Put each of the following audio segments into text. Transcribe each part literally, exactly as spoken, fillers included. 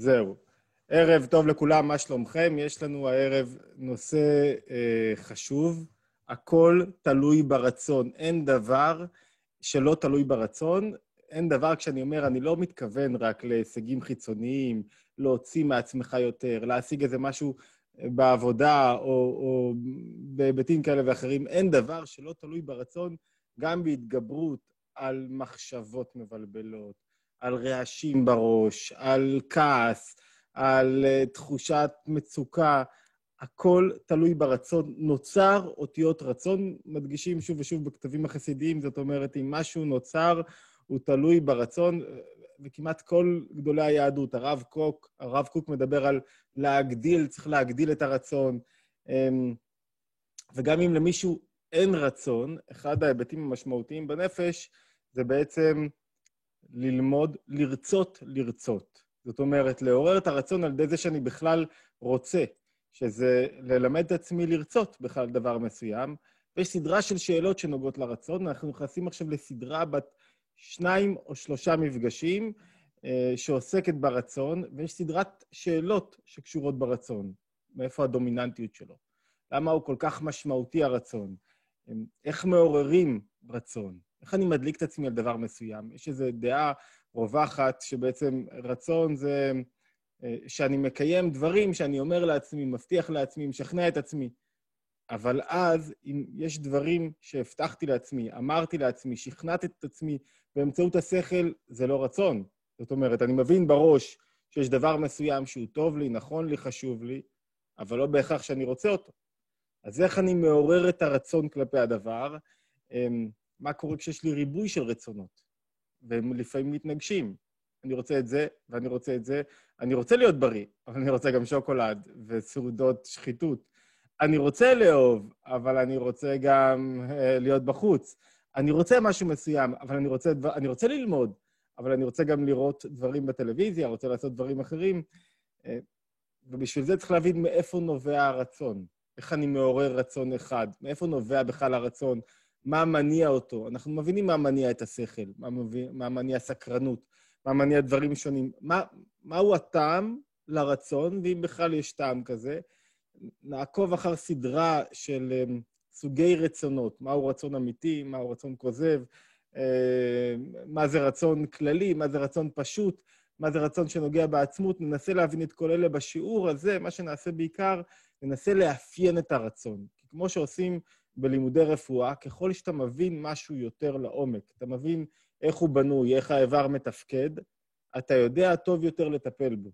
זהו. ערב טוב לכולם, מה שלומכם? יש לנו הערב נושא אה, חשוב, הכל תלוי ברצון, אין דבר שלא תלוי ברצון, אין דבר כשאני אומר, אני לא מתכוון רק להישגים חיצוניים, להוציא מעצמך יותר, להשיג איזה משהו בעבודה או, או בהיבטים כאלה ואחרים, אין דבר שלא תלוי ברצון, גם בהתגברות על מחשבות מבלבלות, על רעשים בראש, על כעס, על תחושת מצוקה, הכל תלוי ברצון, נוצר אותיות רצון, מדגישים שוב ושוב בכתבים החסידיים, זאת אומרת, אם משהו נוצר, הוא תלוי ברצון, וכמעט כל גדולי היהדות, הרב קוק, הרב קוק מדבר על להגדיל, צריך להגדיל את הרצון, וגם אם למישהו אין רצון, אחד ההיבטים המשמעותיים בנפש, זה בעצם ללמוד, לרצות, לרצות. זאת אומרת, לעורר את הרצון על ידי זה שאני בכלל רוצה, שזה ללמד את עצמי לרצות בכלל דבר מסוים, ויש סדרה של שאלות שנוגעות לרצון, אנחנו נכנסים עכשיו לסדרה בת שניים או שלושה מפגשים אה, שעוסקת ברצון, ויש סדרת שאלות שקשורות ברצון, מאיפה הדומיננטיות שלו, למה הוא כל כך משמעותי הרצון, איך מעוררים רצון, איך אני מדליק את עצמי על דבר מסוים? יש איזו דעה רווחת שבעצם רצון זה שאני מקיים דברים שאני אומר לעצמי, מבטיח לעצמי, משכנע את עצמי. אבל אז אם יש דברים שהבטחתי לעצמי, אמרתי לעצמי, שכנעתי את עצמי באמצעות השכל, זה לא רצון. זאת אומרת, אני מבין בראש שיש דבר מסוים שהוא טוב לי, נכון לי, חשוב לי, אבל לא בהכרח שאני רוצה אותו. אז איך אני מעורר את הרצון כלפי הדבר? מה קורה כשיש לי ריבוי של רצונות, והם לפעמים מתנגשים. אני רוצה את זה, ואני רוצה את זה. אני רוצה להיות בריא, אבל אני רוצה גם שוקולד וסעודות שחיתות. אני רוצה לאהוב, אבל אני רוצה גם אה, להיות בחוץ. אני רוצה משהו מסוים, אבל אני רוצה, אני רוצה ללמוד, אבל אני רוצה גם לראות דברים בטלוויזיה, רוצה לעשות דברים אחרים. אה, ובשביל זה צריך להבין מאיפה נובע הרצון. איך אני מעורר רצון אחד? מאיפה נובע בכלל הרצון? מה מניע אותו? אנחנו מבינים מה מניע את השכל, מה, מביא, מה מניע סקרנות, מה מניע דברים שונים, מה, מהו הטעם לרצון, ואם בכלל יש טעם כזה, נעקוב אחר סדרה של um, סוגי רצונות, מהו רצון אמיתי, מהו רצון כוזב, אה, מה זה רצון כללי, מה זה רצון פשוט, מה זה רצון שנוגע בעצמות, ננסה להבין את כל אלה בשיעור הזה, מה שנעשה בעיקר, ננסה לאפיין את הרצון. כי כמו שעושים בלימודי רפואה, ככל שאתה מבין משהו יותר לעומק, אתה מבין איך הוא בנוי, איך האיבר מתפקד, אתה יודע טוב יותר לטפל בו.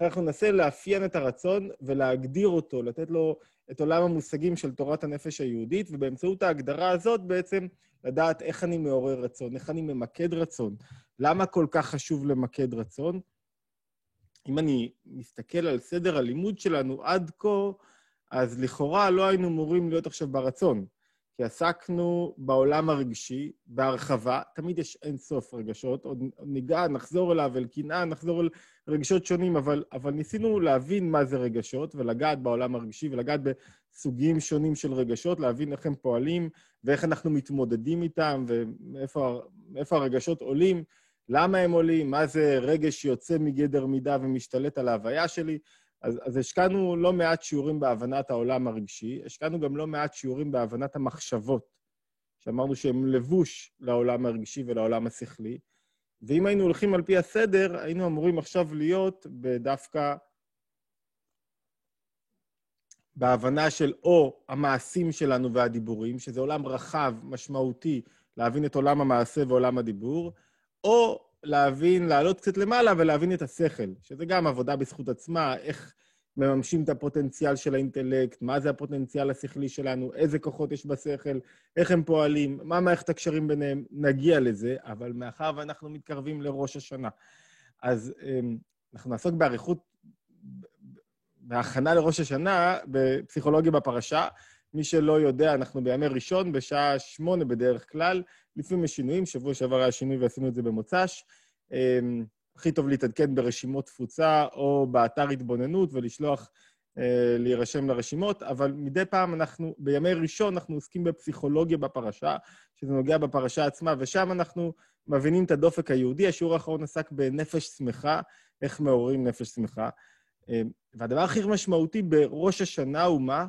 אנחנו ננסה לאפיין את הרצון ולהגדיר אותו, לתת לו את עולם המושגים של תורת הנפש היהודית, ובאמצעות ההגדרה הזאת בעצם לדעת איך אני מעורר רצון, איך אני ממקד רצון, למה כל כך חשוב למקד רצון. אם אני מסתכל על סדר הלימוד שלנו עד כה, אז לכאורה לא היינו אמורים להיות עכשיו ברצון, כי עסקנו בעולם הרגשי, בהרחבה, תמיד יש אין סוף רגשות, עוד ניגע, נחזור אליו, אל קנאה, נחזור אל רגשות שונים, אבל, אבל ניסינו להבין מה זה רגשות, ולגעת בעולם הרגשי, ולגעת בסוגים שונים של רגשות, להבין איך הם פועלים, ואיך אנחנו מתמודדים איתם, ואיפה איפה הרגשות עולים, למה הם עולים, מה זה רגש שיוצא מגדר מידה ומשתלט על ההוויה שלי, אז, אז השקענו לא מעט שיעורים בהבנת העולם הרגשי, השקענו גם לא מעט שיעורים בהבנת המחשבות, שאמרנו שהם לבוש לעולם הרגשי ולעולם השכלי, ואם היינו הולכים על פי הסדר, היינו אמורים עכשיו להיות בדווקא בהבנה של או המעשים שלנו והדיבורים, שזה עולם רחב, משמעותי, להבין את עולם המעשה ועולם הדיבור, או להבין, לעלות קצת למעלה ולהבין את השכל, שזה גם עבודה בזכות עצמה, איך מממשים את הפוטנציאל של האינטלקט, מה זה הפוטנציאל השכלי שלנו, איזה כוחות יש בשכל, איך הם פועלים, מה מערכת הקשרים ביניהם, נגיע לזה, אבל מאחר ואנחנו מתקרבים לראש השנה. אז אנחנו נעסוק בעריכות, בהכנה לראש השנה, בפסיכולוגיה בפרשה, מי שלא יודע, אנחנו בימי ראשון, בשעה שמונה בדרך כלל, לפעמים יש שינויים, שבוע שעבר היה שינוי ועשינו את זה במוצ"ש. הכי טוב להתעדכן ברשימות תפוצה או באתר התבוננות ולשלוח להירשם לרשימות, אבל מדי פעם אנחנו, בימי ראשון אנחנו עוסקים בפסיכולוגיה בפרשה, שזה נוגע בפרשה עצמה, ושם אנחנו מבינים את הדופק היהודי. השיעור האחרון עסק בנפש שמחה, איך מעוררים נפש שמחה. והדבר הכי משמעותי בראש השנה הוא מה?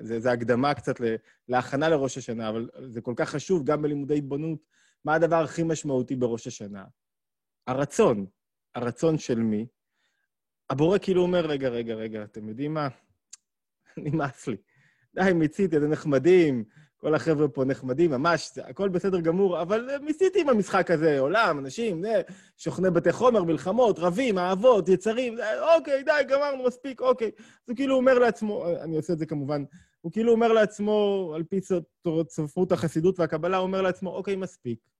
זה, זה הקדמה קצת להכנה לראש השנה, אבל זה כל כך חשוב גם בלימודי התבוננות. מה הדבר הכי משמעותי בראש השנה? הרצון. הרצון של מי? הבורא כאילו אומר, רגע, רגע, רגע, אתם יודעים מה? נמאס לי. די, מיציתי, אתם נחמדים, כל החבר'ה פה נחמדים, ממש, זה, הכל בסדר גמור, אבל מיציתי עם המשחק הזה, עולם, אנשים, נה, שוכני בתי חומר, מלחמות, רבים, אהבות, יצרים, נה, אוקיי, די, גמרנו, מספיק, אוקיי. אז הוא כאילו אומר לעצמו, אני עושה את זה כמובן, הוא כאילו אומר לעצמו, על פי ספרות החסידות והקבלה, הוא אומר לעצמו, אוקיי, מספיק.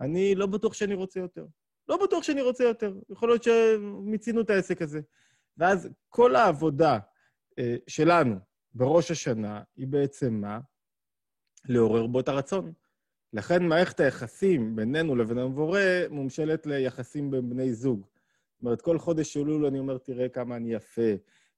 אני לא בטוח שאני רוצה יותר. לא בטוח שאני רוצה יותר. יכול להיות שמיצינו את העסק הזה. ואז כל העבודה אה, שלנו בראש השנה היא בעצם מה? לעורר בו את הרצון. לכן מערכת היחסים בינינו לבין המבורא מומשלת ליחסים בין בני זוג. זאת אומרת, כל חודש אלול אני אומר, תראה כמה אני יפה,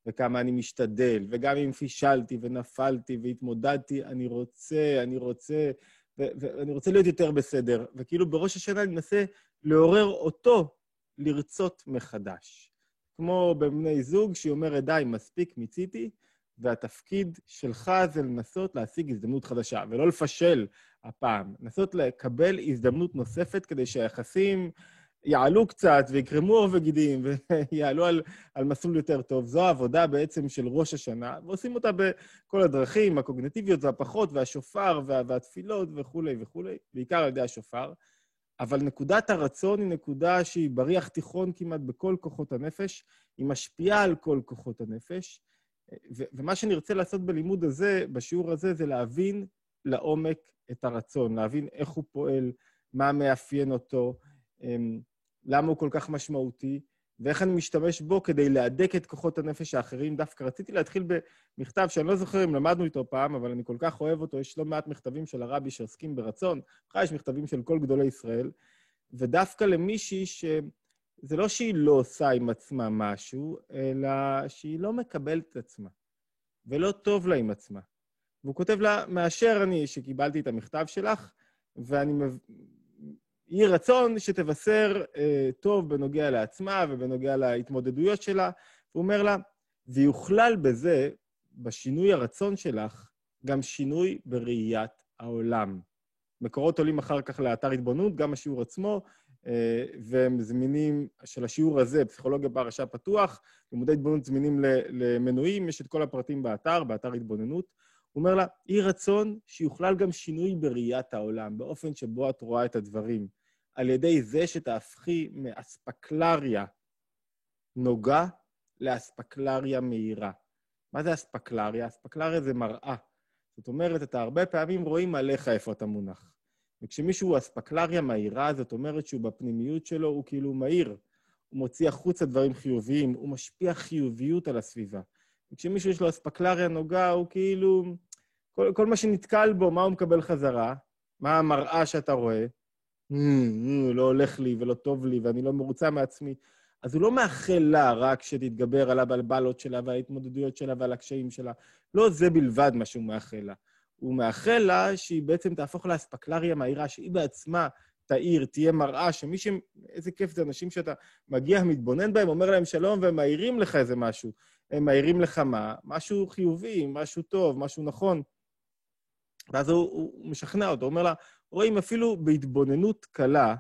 וכמה אני משתדל, וגם אם פישלתי ונפלתי והתמודדתי, אני רוצה, אני רוצה, ואני רוצה להיות יותר בסדר. וכאילו בראש השנה אני מנסה לעורר אותו לרצות מחדש. כמו בבני זוג שהיא אומרת, די, מספיק, מיציתי, והתפקיד שלך זה לנסות להשיג הזדמנות חדשה, ולא לפשל הפעם. לנסות לקבל הזדמנות נוספת כדי שהיחסים יעלו קצת ויקרמו אור וגידים, ויעלו על, על מסלול יותר טוב. זו העבודה בעצם של ראש השנה, ועושים אותה בכל הדרכים, הקוגניטיביות והפחות, והשופר וה, והתפילות וכו' וכו', בעיקר על ידי השופר. אבל נקודת הרצון היא נקודה שהיא בריח תיכון כמעט בכל כוחות הנפש, היא משפיעה על כל כוחות הנפש, ו- ומה שנרצה לעשות בלימוד הזה, בשיעור הזה, זה להבין לעומק את הרצון, להבין איך הוא פועל, מה מאפיין אותו, למה הוא כל כך משמעותי, ואיך אני משתמש בו כדי להדק את כוחות הנפש האחרים. דווקא רציתי להתחיל במכתב שאני לא זוכר אם למדנו איתו פעם, אבל אני כל כך אוהב אותו, יש לא מעט מכתבים של הרבי שעוסקים ברצון, אחרי יש מכתבים של כל גדולי ישראל, ודווקא למישהי שזה לא שהיא לא עושה עם עצמה משהו, אלא שהיא לא מקבלת את עצמה, ולא טוב לה עם עצמה. והוא כותב לה, מאשר אני שקיבלתי את המכתב שלך, ואני מב... יהי רצון שתבשר אה, טוב בנוגע לעצמה ובנוגע להתמודדויות שלה. הוא אומר לה, ויוכלל בזה, בשינוי הרצון שלך, גם שינוי בראיית העולם. מקורות עולים אחר כך לאתר התבוננות, גם השיעור עצמו, אה, והם זמינים של השיעור הזה, פסיכולוגיה בהרשע פתוח, לימודי התבוננות זמינים למנויים, יש את כל הפרטים באתר, באתר התבוננות. הוא אומר לה, יהי רצון שיוכלל גם שינוי בראיית העולם, באופן שבו את רואה את הדברים. על ידי זה שתהפכי מאספקלריה נוגה לאספקלריה מהירה. מה זה אספקלריה? אספקלריה זה מראה. זאת אומרת, אתה הרבה פעמים רואים עליך איפה אתה מונח. וכשמישהו הוא אספקלריה מהירה, זאת אומרת שהוא בפנימיות שלו הוא כאילו מהיר. הוא מוציא החוצה דברים חיוביים, הוא משפיע חיוביות על הסביבה. וכשמישהו יש לו אספקלריה נוגה, הוא כאילו... כל, כל מה שנתקל בו, מה הוא מקבל חזרה? מה המראה שאתה רואה? לא הולך לי ולא טוב לי ואני לא מרוצה מעצמי. אז הוא לא מאחל לה רק שתתגבר על הבלבלות שלה וההתמודדויות שלה ועל הקשיים שלה. לא זה בלבד מה שהוא מאחל לה. הוא מאחל לה שהיא בעצם תהפוך לאספקלריה מהירה, שהיא בעצמה תאיר, תהיה מראה, שמי ש... איזה כיף זה אנשים שאתה מגיע, מתבונן בהם, אומר להם שלום והם מאירים לך איזה משהו. הם מאירים לך מה? משהו חיובי, משהו טוב, משהו נכון. ואז הוא, הוא משכנע אותו, אומר לה, רואים אפילו בהתבוננות קלה,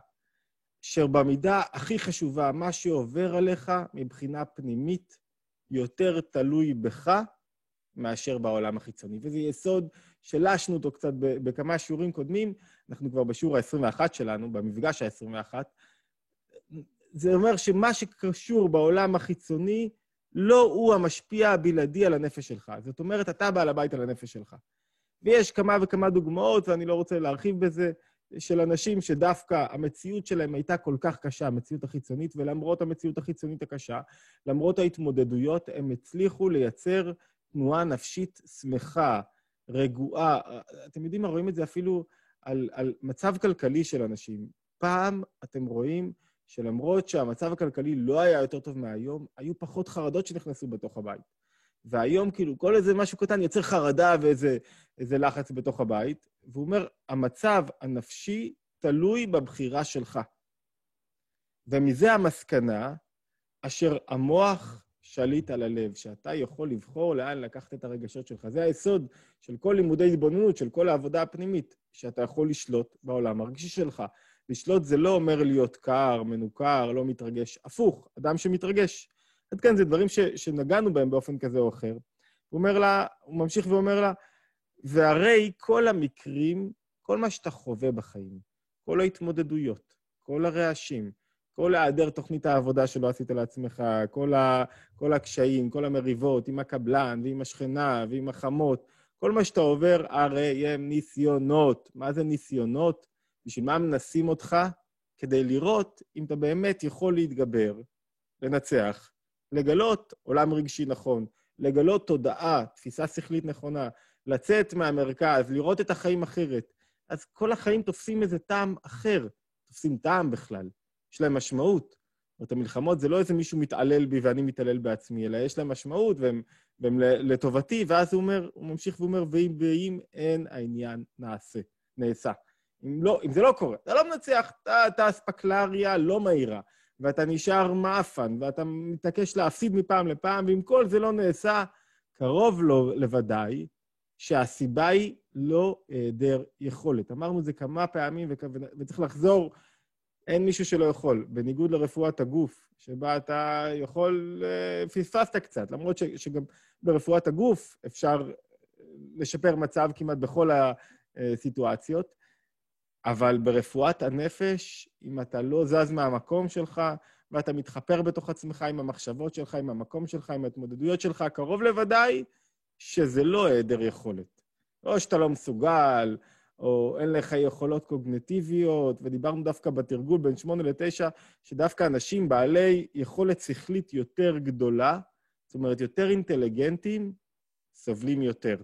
שבמידה הכי חשובה, מה שעובר עליך מבחינה פנימית, יותר תלוי בך מאשר בעולם החיצוני. וזה יסוד שלשנו אותו קצת בכמה שיעורים קודמים, אנחנו כבר בשיעור ה-עשרים ואחת שלנו, במפגש ה-עשרים ואחת, זה אומר שמה שקשור בעולם החיצוני, לא הוא המשפיע הבלעדי על הנפש שלך. זאת אומרת, אתה בעל הבית על הנפש שלך. ויש כמה וכמה דוגמאות, ואני לא רוצה להרחיב בזה, של אנשים שדווקא המציאות שלהם הייתה כל כך קשה, המציאות החיצונית, ולמרות המציאות החיצונית הקשה, למרות ההתמודדויות, הם הצליחו לייצר תנועה נפשית שמחה, רגועה. אתם יודעים, רואים את זה אפילו על, על מצב כלכלי של אנשים. פעם אתם רואים שלמרות שהמצב הכלכלי לא היה יותר טוב מהיום, היו פחות חרדות שנכנסו בתוך הבית. והיום כאילו כל איזה משהו קטן יוצר חרדה ואיזה איזה לחץ בתוך הבית, והוא אומר, המצב הנפשי תלוי בבחירה שלך. ומזה המסקנה אשר המוח שליט על הלב, שאתה יכול לבחור לאן לקחת את הרגשות שלך. זה היסוד של כל לימודי התבוננות, של כל העבודה הפנימית, שאתה יכול לשלוט בעולם הרגשי שלך. לשלוט זה לא אומר להיות קר, מנוכר, לא מתרגש, הפוך, אדם שמתרגש. עד כאן זה דברים ש, שנגענו בהם באופן כזה או אחר. הוא אומר לה, הוא ממשיך ואומר לה, והרי כל המקרים, כל מה שאתה חווה בחיים, כל ההתמודדויות, כל הרעשים, כל העדר תוכנית העבודה שלא עשית לעצמך, כל, ה, כל הקשיים, כל המריבות, עם הקבלן ועם השכנה ועם החמות, כל מה שאתה עובר, הרי הם ניסיונות. מה זה ניסיונות? בשביל מה מנסים אותך? כדי לראות אם אתה באמת יכול להתגבר, לנצח, לגלות עולם רגשי נכון, לגלות תודעה, תפיסה שכלית נכונה, לצאת מהמרכז, לראות את החיים אחרת. אז כל החיים תופסים איזה טעם אחר, תופסים טעם בכלל. יש להם משמעות. את המלחמות זה לא איזה מישהו מתעלל בי ואני מתעלל בעצמי, אלא יש להם משמעות והם, והם לטובתי, ואז הוא אומר, הוא ממשיך ואומר, ואם, ואם אין העניין נעשה, נעשה. אם, לא, אם זה לא קורה, אתה לא מנצח, אתה, אתה אספקלריה לא מהירה, ואתה נשאר מאפן, ואתה מתעקש להפסיד מפעם לפעם, ואם כל זה לא נעשה, קרוב לו לוודאי, שהסיבה היא לא היעדר יכולת. אמרנו את זה כמה פעמים, וצריך לחזור, אין מישהו שלא יכול. בניגוד לרפואת הגוף, שבה אתה יכול, פספסת קצת, למרות ש, שגם ברפואת הגוף אפשר לשפר מצב כמעט בכל הסיטואציות, אבל ברפואת הנפש, אם אתה לא זז מהמקום שלך, ואתה מתחפר בתוך עצמך עם המחשבות שלך, עם המקום שלך, עם ההתמודדויות שלך, קרוב לוודאי שזה לא היעדר יכולת. או שאתה לא מסוגל, או אין לך יכולות קוגניטיביות, ודיברנו דווקא בתרגול בין שמונה לתשע, שדווקא אנשים בעלי יכולת שכלית יותר גדולה, זאת אומרת יותר אינטליגנטים, סבלים יותר.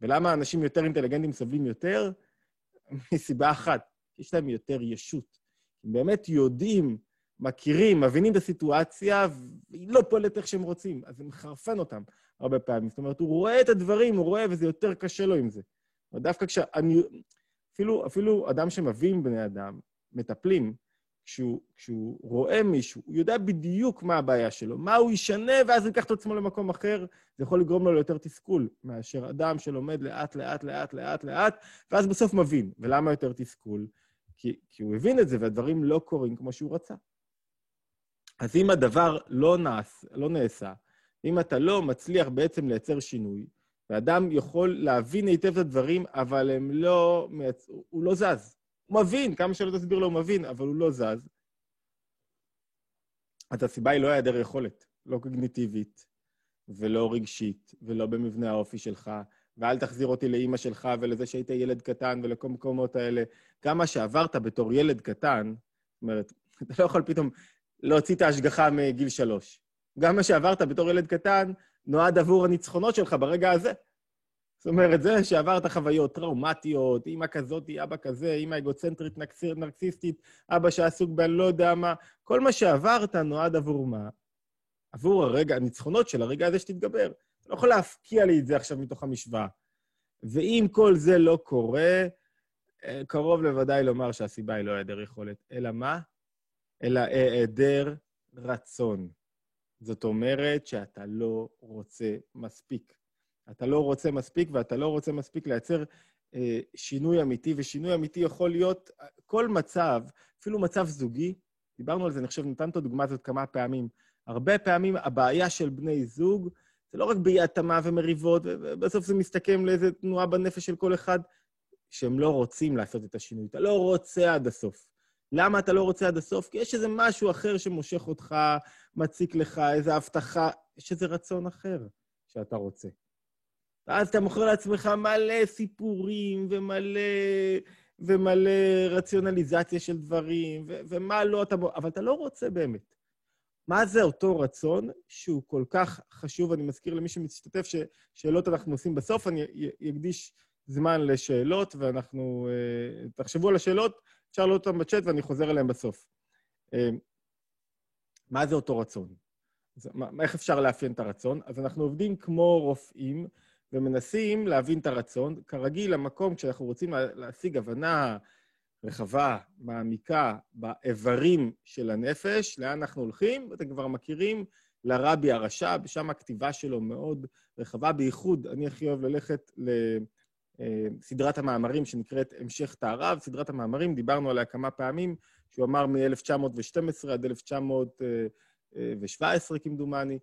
ולמה אנשים יותר אינטליגנטים סבלים יותר? מסיבה אחת, יש להם יותר ישות. הם באמת יודעים, מכירים, מבינים את הסיטואציה, והיא לא פועלת איך שהם רוצים, אז זה מחרפן אותם הרבה פעמים. זאת אומרת, הוא רואה את הדברים, הוא רואה, וזה יותר קשה לו עם זה. ודווקא כשאני... אפילו, אפילו אדם שמבין בני אדם, מטפלים, כשהוא, כשהוא רואה מישהו, הוא יודע בדיוק מה הבעיה שלו, מה הוא ישנה, ואז הוא ייקח את עצמו למקום אחר, זה יכול לגרום לו ליותר תסכול, מאשר אדם שלומד לאט, לאט, לאט, לאט, לאט, ואז בסוף מבין. ולמה יותר תסכול? כי, כי הוא הבין את זה, והדברים לא קורים כמו שהוא רצה. אז אם הדבר לא נעשה, לא נעשה, אם אתה לא מצליח בעצם לייצר שינוי, ואדם יכול להבין היטב את הדברים, אבל הם לא, הוא לא זז. הוא מבין, כמה שלא תסביר לו, הוא מבין, אבל הוא לא זז. אז הסיבה היא לא היעדר יכולת, לא קוגניטיבית, ולא רגשית, ולא במבנה האופי שלך, ואל תחזיר אותי לאמא שלך, ולזה שהיית ילד קטן, ולקומקומות האלה. כמה שעברת בתור ילד קטן, זאת אומרת, אתה לא יכול פתאום להוציא את ההשגחה מגיל שלוש. גם מה שעברת בתור ילד קטן, נועד עבור הניצחונות שלך ברגע הזה. זאת אומרת, זה שעברת חוויות טראומטיות, אמא כזאת, אבא כזה, אמא אגוצנטרית, נרקסיסטית, אבא שעסוק בין לא יודע מה, כל מה שעברת נועד עבור מה? עבור הרגע, הניצחונות של הרגע הזה שתתגבר. אתה לא יכול להפקיע לי את זה עכשיו מתוך המשוואה. ואם כל זה לא קורה, קרוב לוודאי לומר שהסיבה היא לא היעדר יכולת. אלא מה? אלא היעדר רצון. זאת אומרת שאתה לא רוצה מספיק. אתה לא רוצה מספיק, ואתה לא רוצה מספיק לייצר אה, שינוי אמיתי, ושינוי אמיתי יכול להיות כל מצב, אפילו מצב זוגי, דיברנו על זה, אני חושב, נתן את הדוגמה הזאת כמה פעמים. הרבה פעמים הבעיה של בני זוג, זה לא רק באי התאמה ומריבות, ובסוף זה מסתכם לאיזו תנועה בנפש של כל אחד, שהם לא רוצים לעשות את השינוי. אתה לא רוצה עד הסוף. למה אתה לא רוצה עד הסוף? כי יש איזה משהו אחר שמושך אותך, מציק לך, איזו הבטחה, יש איזה רצון אחר שאתה רוצה. ואז אתה מוכר לעצמך מלא סיפורים ומלא, ומלא רציונליזציה של דברים, ו- ומה לא אתה... אבל אתה לא רוצה באמת. מה זה אותו רצון שהוא כל כך חשוב? אני מזכיר למי שמשתתף ששאלות אנחנו עושים בסוף, אני אקדיש זמן לשאלות, ואנחנו... תחשבו על השאלות, אפשר לראות אותם בצ'אט ואני חוזר אליהם בסוף. מה זה אותו רצון? אז, מה, איך אפשר לאפיין את הרצון? אז אנחנו עובדים כמו רופאים, ומנסים להבין את הרצון. כרגיל, המקום כשאנחנו רוצים להשיג הבנה רחבה, מעמיקה, באיברים של הנפש, לאן אנחנו הולכים, אתם כבר מכירים, לרבי הרשב, שם הכתיבה שלו מאוד רחבה, בייחוד אני הכי אוהב ללכת לסדרת המאמרים שנקראת המשך תערב, סדרת המאמרים, דיברנו עליה כמה פעמים, שהוא אמר מ-אלף תשע מאות ושתים עשרה עד אלף תשע מאות ושבע עשרה כמדומני,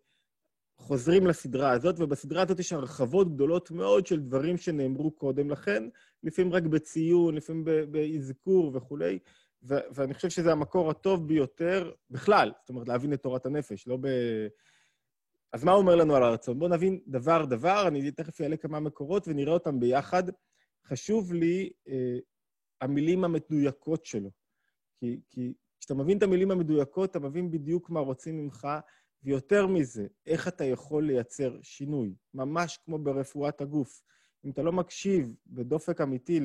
חוזרים לסדרה הזאת, ובסדרה הזאת יש הרחבות גדולות מאוד של דברים שנאמרו קודם לכן, לפעמים רק בציון, לפעמים באזכור וכו', ואני חושב שזה המקור הטוב ביותר בכלל, זאת אומרת, להבין את תורת הנפש, לא ב... אז מה הוא אומר לנו על הרצון? בואו נבין דבר דבר, אני תכף אעלה כמה מקורות ונראה אותם ביחד. חשוב לי אה, המילים המדויקות שלו, כי, כי כשאתה מבין את המילים המדויקות, אתה מבין בדיוק מה רוצים ממך, ויותר מזה, איך אתה יכול לייצר שינוי, ממש כמו ברפואת הגוף. אם אתה לא מקשיב בדופק אמיתי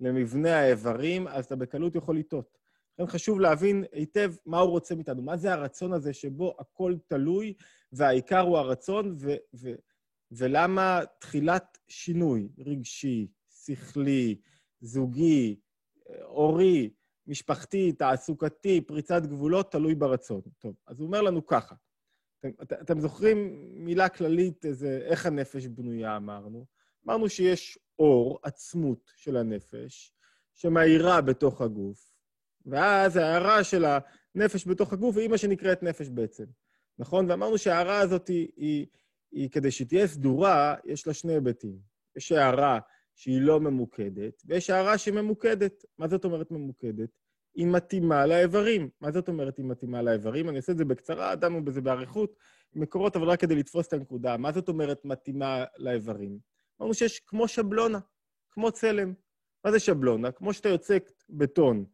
למבנה האיברים, אז אתה בקלות יכול לטעות. לכן חשוב להבין היטב מה הוא רוצה מאיתנו, מה זה הרצון הזה שבו הכל תלוי, והעיקר הוא הרצון, ו- ו- ולמה תחילת שינוי רגשי, שכלי, זוגי, אורי, משפחתי, תעסוקתי, פריצת גבולות, תלוי ברצון. טוב, אז הוא אומר לנו ככה, את, אתם זוכרים מילה כללית, איזה, איך הנפש בנויה, אמרנו? אמרנו שיש אור, עצמות של הנפש, שמאירה בתוך הגוף, ואז ההערה של הנפש בתוך הגוף היא מה שנקראת נפש בעצם, נכון? ואמרנו שההערה הזאת היא, היא, היא כדי שתהיה סדורה, יש לה שני היבטים. יש הערה שהיא לא ממוקדת, ויש הערה שהיא ממוקדת. מה זאת אומרת ממוקדת? היא מתאימה לאיברים. מה זאת אומרת היא מתאימה לאיברים? אני אעשה את זה בקצרה, דנו בזה בעריכות, מקורות, אבל רק כדי לתפוס את הנקודה. מה זאת אומרת מתאימה לאיברים? אמרנו שיש כמו שבלונה, כמו צלם. מה זה שבלונה? כמו שאתה יוצק בטון.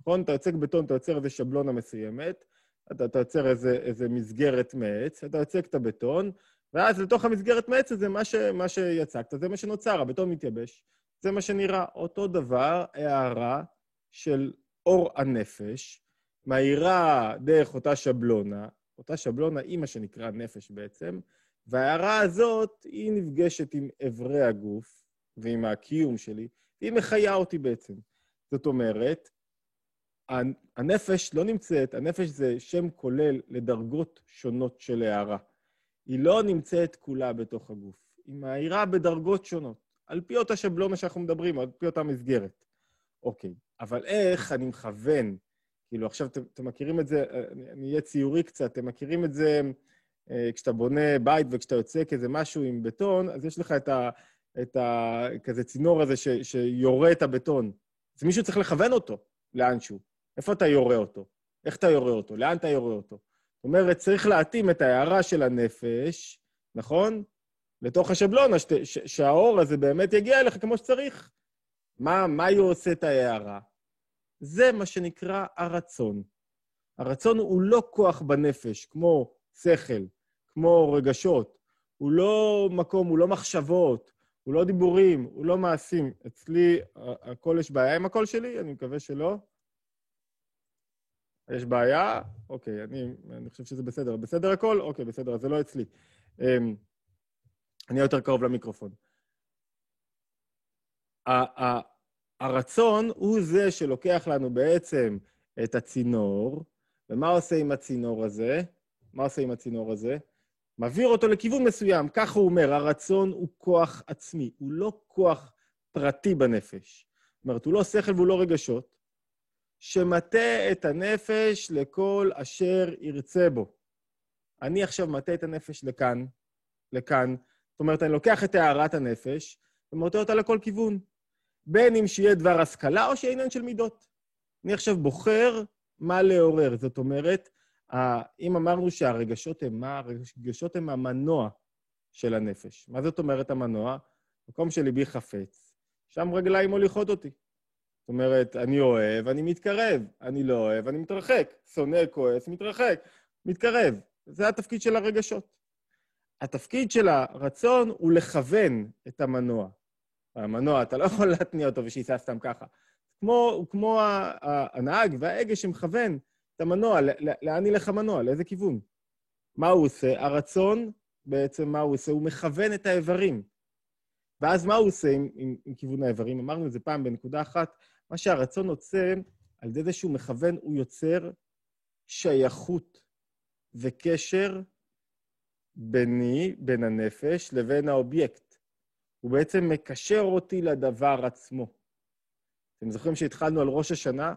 נכון? אתה יוצק בטון, אתה יוצר איזה שבלונה מסוימת, אתה, אתה יוצר איזה, איזה מסגרת מעץ, אתה יוצק את הבטון, ואז לתוך המסגרת מעץ הזה, מה, ש, מה שיצקת, זה מה שנוצר, הבטון מתייבש. זה מה שנראה. אותו דבר, הערה של אור הנפש, מהירה דרך אותה שבלונה, אותה שבלונה היא מה שנקרא נפש בעצם, וההערה הזאת היא נפגשת עם עברי הגוף ועם הקיום שלי, והיא מחיה אותי בעצם. זאת אומרת, הנפש לא נמצאת, הנפש זה שם כולל לדרגות שונות של הערה. היא לא נמצאת כולה בתוך הגוף, היא מהירה בדרגות שונות, על פי אותה שבלונה שאנחנו מדברים, על פי אותה מסגרת. אוקיי, אבל איך אני מכוון? כאילו, עכשיו אתם, אתם מכירים את זה, אני אהיה ציורי קצת, אתם מכירים את זה... כשאתה בונה בית וכשאתה יוצא כזה משהו עם בטון, אז יש לך את ה... את ה... כזה צינור הזה ש... שיורה את הבטון. אז מישהו צריך לכוון אותו לאנשהו. איפה אתה יורה אותו? איך אתה יורה אותו? לאן אתה יורה אותו? זאת אומרת, צריך להתאים את ההערה של הנפש, נכון? לתוך השבלונה, ש... ש... שהאור הזה באמת יגיע אליך כמו שצריך. מה, מה היא עושה את ההערה? זה מה שנקרא הרצון. הרצון הוא לא כוח בנפש, כמו שכל, כמו רגשות, הוא לא מקום, הוא לא מחשבות, הוא לא דיבורים, הוא לא מעשים. אצלי, הכל יש בעיה עם הכל שלי? אני מקווה שלא. יש בעיה? אוקיי, אני, אני חושב שזה בסדר. בסדר הכל? אוקיי, בסדר, אז זה לא אצלי. אני יותר קרוב למיקרופון. הרצון הוא זה שלוקח לנו בעצם את הצינור, ומה עושה עם הצינור הזה? מה עושה עם הצינור הזה? מעביר אותו לכיוון מסוים, כך הוא אומר, הרצון הוא כוח עצמי, הוא לא כוח פרטי בנפש. זאת אומרת, הוא לא שכל והוא לא רגשות, שמטה את הנפש לכל אשר ירצה בו. אני עכשיו מטה את הנפש לכאן, לכאן, זאת אומרת, אני לוקח את הערת הנפש, ומטה אותה לכל כיוון, בין אם שיהיה דבר השכלה או שיהיה עניין של מידות. אני עכשיו בוחר מה לעורר, זאת אומרת, אם אמרנו שהרגשות הם מה? הרגשות הם המנוע של הנפש. מה זאת אומרת המנוע? מקום שליבי חפץ, שם רגליים מוליכות אותי. זאת אומרת, אני אוהב, אני מתקרב, אני לא אוהב, אני מתרחק, שונא, כועס, מתרחק, מתקרב. זה התפקיד של הרגשות. התפקיד של הרצון הוא לכוון את המנוע. המנוע, אתה לא יכול להתניע אותו ושיסע סתם ככה. כמו, כמו הנהג וההגה שמכוון, את המנוע, לאן ילך המנוע, לאיזה כיוון? מה הוא עושה? הרצון, בעצם מה הוא עושה? הוא מכוון את האיברים. ואז מה הוא עושה עם, עם, עם כיוון האיברים? אמרנו את זה פעם בנקודה אחת, מה שהרצון עוצר, על ידי זה שהוא מכוון, הוא יוצר שייכות וקשר ביני, בין הנפש, לבין האובייקט. הוא בעצם מקשר אותי לדבר עצמו. אתם זוכרים שהתחלנו על ראש השנה,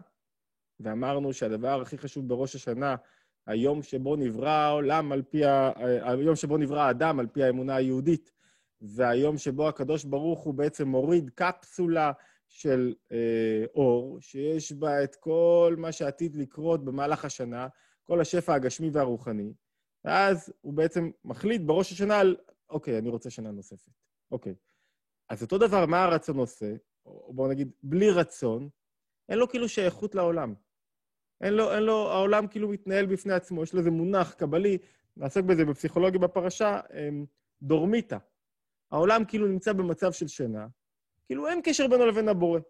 ואמרנו שהדבר הכי חשוב בראש השנה, היום שבו נברא העולם על פי, היום שבו נברא האדם על פי האמונה היהודית, והיום שבו הקדוש ברוך הוא בעצם מוריד קפסולה של אה, אור, שיש בה את כל מה שעתיד לקרות במהלך השנה, כל השפע הגשמי והרוחני, ואז הוא בעצם מחליט בראש השנה על, אוקיי, אני רוצה שנה נוספת. אוקיי. אז אותו דבר, מה הרצון עושה? בואו נגיד, בלי רצון, אין לו כאילו שייכות לעולם. אין לו, אין לו, העולם כאילו מתנהל בפני עצמו, יש לזה מונח קבלי, נעסוק בזה בפסיכולוגיה בפרשה, דורמיטה. העולם כאילו נמצא במצב של שינה, כאילו אין קשר בינו לבין הבורא.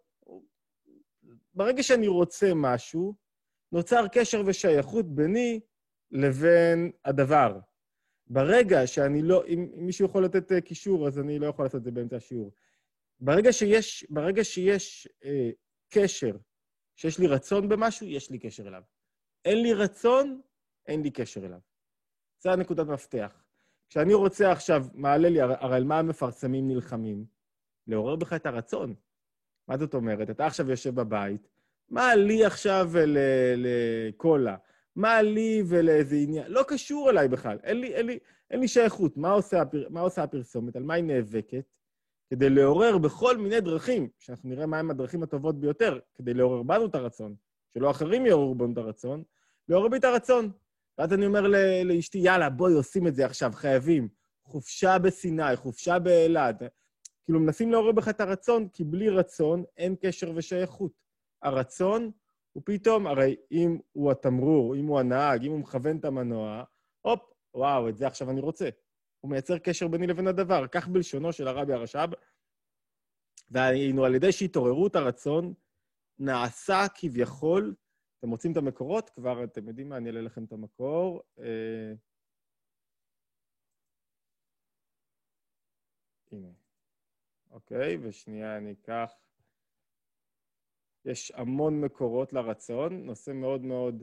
ברגע שאני רוצה משהו, נוצר קשר ושייכות ביני לבין הדבר. ברגע שאני לא, אם, אם מישהו יכול לתת קישור, אז אני לא יכול לעשות את זה באמצע השיעור. ברגע שיש, ברגע שיש אה, קשר, שיש לי רצון במשהו, יש לי קשר אליו. אין לי רצון, אין לי קשר אליו. זה הנקודת מפתח. כשאני רוצה עכשיו, מעלה לי, הרי על מה המפרסמים נלחמים? לעורר בך את הרצון. מה זאת אומרת? אתה עכשיו יושב בבית, מה לי עכשיו לקולה? מה לי ולאיזה עניין? לא קשור אליי בכלל. אין לי, אין לי, אין לי שייכות. מה עושה, מה עושה הפרסומת? על מה היא נאבקת? כדי לעורר בכל מיני דרכים, שאנחנו נראה מהם הדרכים הטובות ביותר, כדי לעורר בנו את הרצון, שלא אחרים יעוררו בנו את הרצון, לעורר בי את הרצון. ואז אני אומר לאשתי, יאללה, בואי, עושים את זה עכשיו, חייבים. חופשה בסיני, חופשה באלעד. כאילו, מנסים לעורר בך את הרצון, כי בלי רצון אין קשר ושייכות. הרצון הוא פתאום, הרי אם הוא התמרור, אם הוא הנהג, אם הוא מכוון את המנוע, הופ, וואו, את זה עכשיו אני רוצה. הוא מייצר קשר ביני לבין הדבר, כך בלשונו של הרבי הרשב, והיינו על ידי שהתעוררות הרצון, נעשה כביכול, אתם מוצאים את המקורות, כבר אתם יודעים מה, אני אעלה לכם את המקור, אה... הנה, אוקיי, ושנייה אני אקח, יש המון מקורות לרצון, נושא מאוד מאוד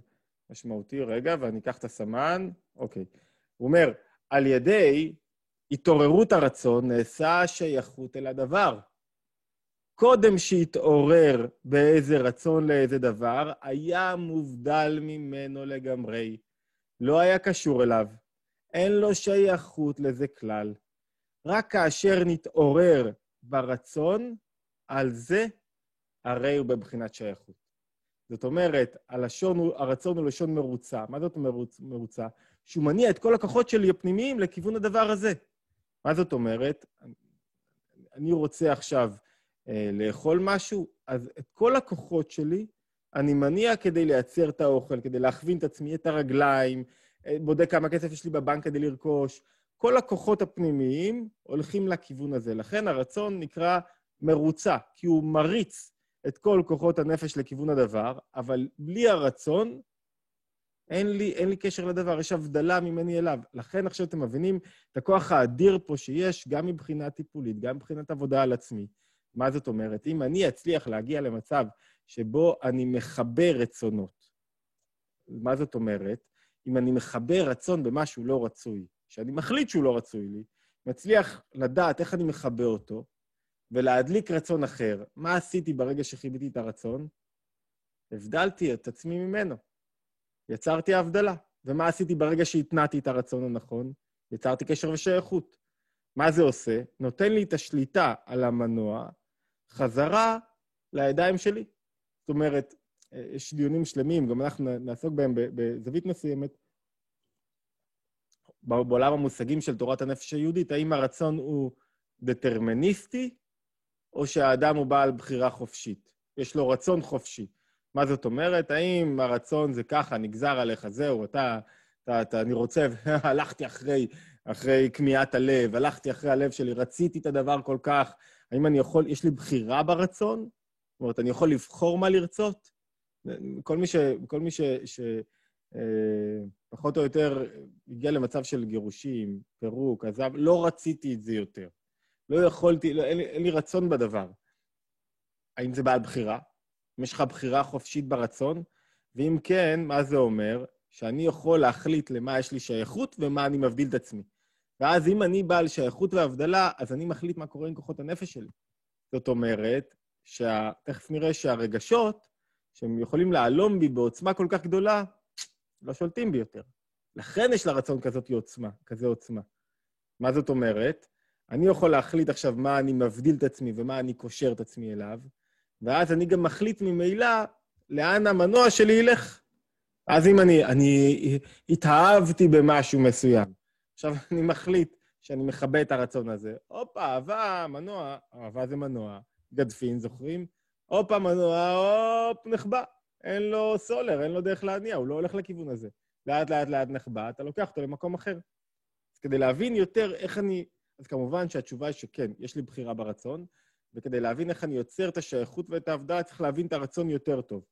משמעותי, רגע, ואני אקח את הסמן, אוקיי, הוא אומר, על ידי התעוררות הרצון נעשה שייכות אל הדבר. קודם שהתעורר באיזה רצון לאיזה דבר, היה מובדל ממנו לגמרי. לא היה קשור אליו. אין לו שייכות לזה כלל. רק כאשר נתעורר ברצון, על זה הרי הוא בבחינת שייכות. זאת אומרת, הלשון, הרצון הוא לשון מרוצה. מה זאת מרוצ, מרוצה? שהוא מניע את כל הכוחות שלי הפנימיים לכיוון הדבר הזה. מה זאת אומרת? אני רוצה עכשיו אה, לאכול משהו, אז את כל הכוחות שלי אני מניע כדי לייצר את האוכל, כדי להכווין את עצמי, את הרגליים, בודק כמה כסף יש לי בבנק כדי לרכוש. כל הכוחות הפנימיים הולכים לכיוון הזה. לכן הרצון נקרא מרוצה, כי הוא מריץ את כל כוחות הנפש לכיוון הדבר, אבל בלי הרצון, אין לי, אין לי קשר לדבר, יש הבדלה ממני אליו. לכן עכשיו אתם מבינים את הכוח האדיר פה שיש, גם מבחינה טיפולית, גם מבחינת עבודה על עצמי. מה זאת אומרת? אם אני אצליח להגיע למצב שבו אני מחבר רצונות, מה זאת אומרת? אם אני מחבר רצון במשהו לא רצוי, שאני מחליט שהוא לא רצוי לי, מצליח לדעת איך אני מחבר אותו, ולהדליק רצון אחר. מה עשיתי ברגע שחיביתי את הרצון? הבדלתי את עצמי ממנו. יצרתי ההבדלה. ומה עשיתי ברגע שהתנעתי את הרצון הנכון? יצרתי קשר ושייכות. מה זה עושה? נותן לי את השליטה על המנוע, חזרה לידיים שלי. זאת אומרת, יש דיונים שלמים, גם אנחנו נעסוק בהם בזווית מסוימת, בעולם המושגים של תורת הנפש היהודית, האם הרצון הוא דטרמיניסטי, או שהאדם הוא בעל בחירה חופשית. יש לו רצון חופשי. מה זאת אומרת? האם הרצון זה ככה, נגזר עליך, זהו, אתה, אתה, אתה אני רוצה, הלכתי אחרי, אחרי קמיעת הלב, הלכתי אחרי הלב שלי, רציתי את הדבר כל כך, האם אני יכול, יש לי בחירה ברצון? זאת אומרת, אני יכול לבחור מה לרצות? כל מי ש... כל מי ש... ש אה, פחות או יותר הגיע למצב של גירושים, פירוק, עזב, לא רציתי את זה יותר. לא יכולתי, לא, אין, אין לי רצון בדבר. האם זה בעל בחירה? אם יש לך בחירה חופשית ברצון, ואם כן, מה זה אומר? שאני יכול להחליט למה יש לי שייכות ומה אני מבדיל את עצמי. ואז אם אני בעל שייכות והבדלה, אז אני מחליט מה קורה עם כוחות הנפש שלי. זאת אומרת, שה... תכף נראה שהרגשות, שהם יכולים להעלום בי בעוצמה כל כך גדולה, לא שולטים בי יותר. לכן יש לרצון כזאת עוצמה, כזה עוצמה. מה זאת אומרת? אני יכול להחליט עכשיו מה אני מבדיל את עצמי ומה אני קושר את עצמי אליו, ואז אני גם מחליט ממילא לאן המנוע שלי ילך. אז אם אני, אני התאהבתי במשהו מסוים, עכשיו אני מחליט שאני מכבה את הרצון הזה. הופה, אהבה, מנוע, אהבה זה מנוע, גדפין, זוכרים? הופה, מנוע, הופ, נחבא. אין לו סולר, אין לו דרך להניע, הוא לא הולך לכיוון הזה. לאט, לאט, לאט נחבא, אתה לוקח אותו למקום אחר. אז כדי להבין יותר איך אני... אז כמובן שהתשובה היא שכן, יש לי בחירה ברצון, וכדי להבין איך אני יוצר את השייכות ואת העבדה, צריך להבין את הרצון יותר טוב.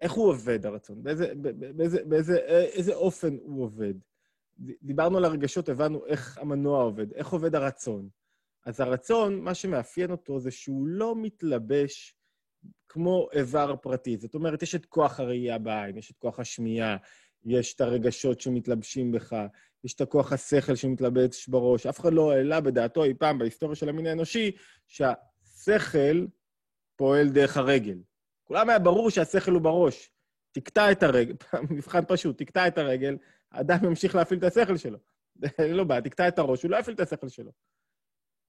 איך הוא עובד הרצון? באיזה, באיזה, באיזה, איזה אופן הוא עובד? דיברנו על הרגשות, הבנו איך המנוע עובד, איך עובד הרצון. אז הרצון, מה שמאפיין אותו זה שהוא לא מתלבש כמו איבר פרטי. זאת אומרת, יש את כוח הראייה בעין, יש את כוח השמיעה, יש את הרגשות שמתלבשים בך, יש את הכוח השכל שמתלבש בראש. אף אחד לא העלה בדעתו אי פעם בהיסטוריה של המין האנושי, שהשכל פועל דרך הרגל. כולם היה ברור שהשכל הוא בראש. תקטע את הרגל, מבחן פשוט, תקטע את הרגל, האדם ממשיך להפעיל את השכל שלו. לא בא, תקטע את הראש, הוא לא יפעיל את השכל שלו.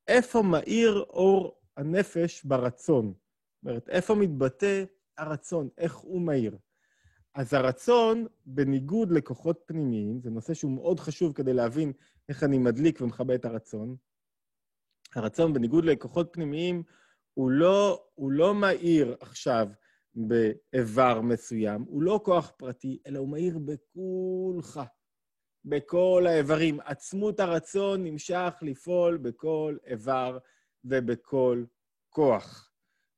איפה מאיר אור הנפש ברצון? זאת אומרת, איפה מתבטא הרצון? איך הוא מאיר? אז הרצון, בניגוד לכוחות פנימיים, זה נושא שהוא מאוד חשוב כדי להבין איך אני מדליק ומכבה את הרצון. הרצון, בניגוד לכוחות פנימיים, הוא לא, הוא לא מאיר עכשיו באיבר מסוים, הוא לא כוח פרטי, אלא הוא מאיר בכולך, בכל האיברים. עצמות הרצון נמשך לפעול בכל איבר ובכל כוח.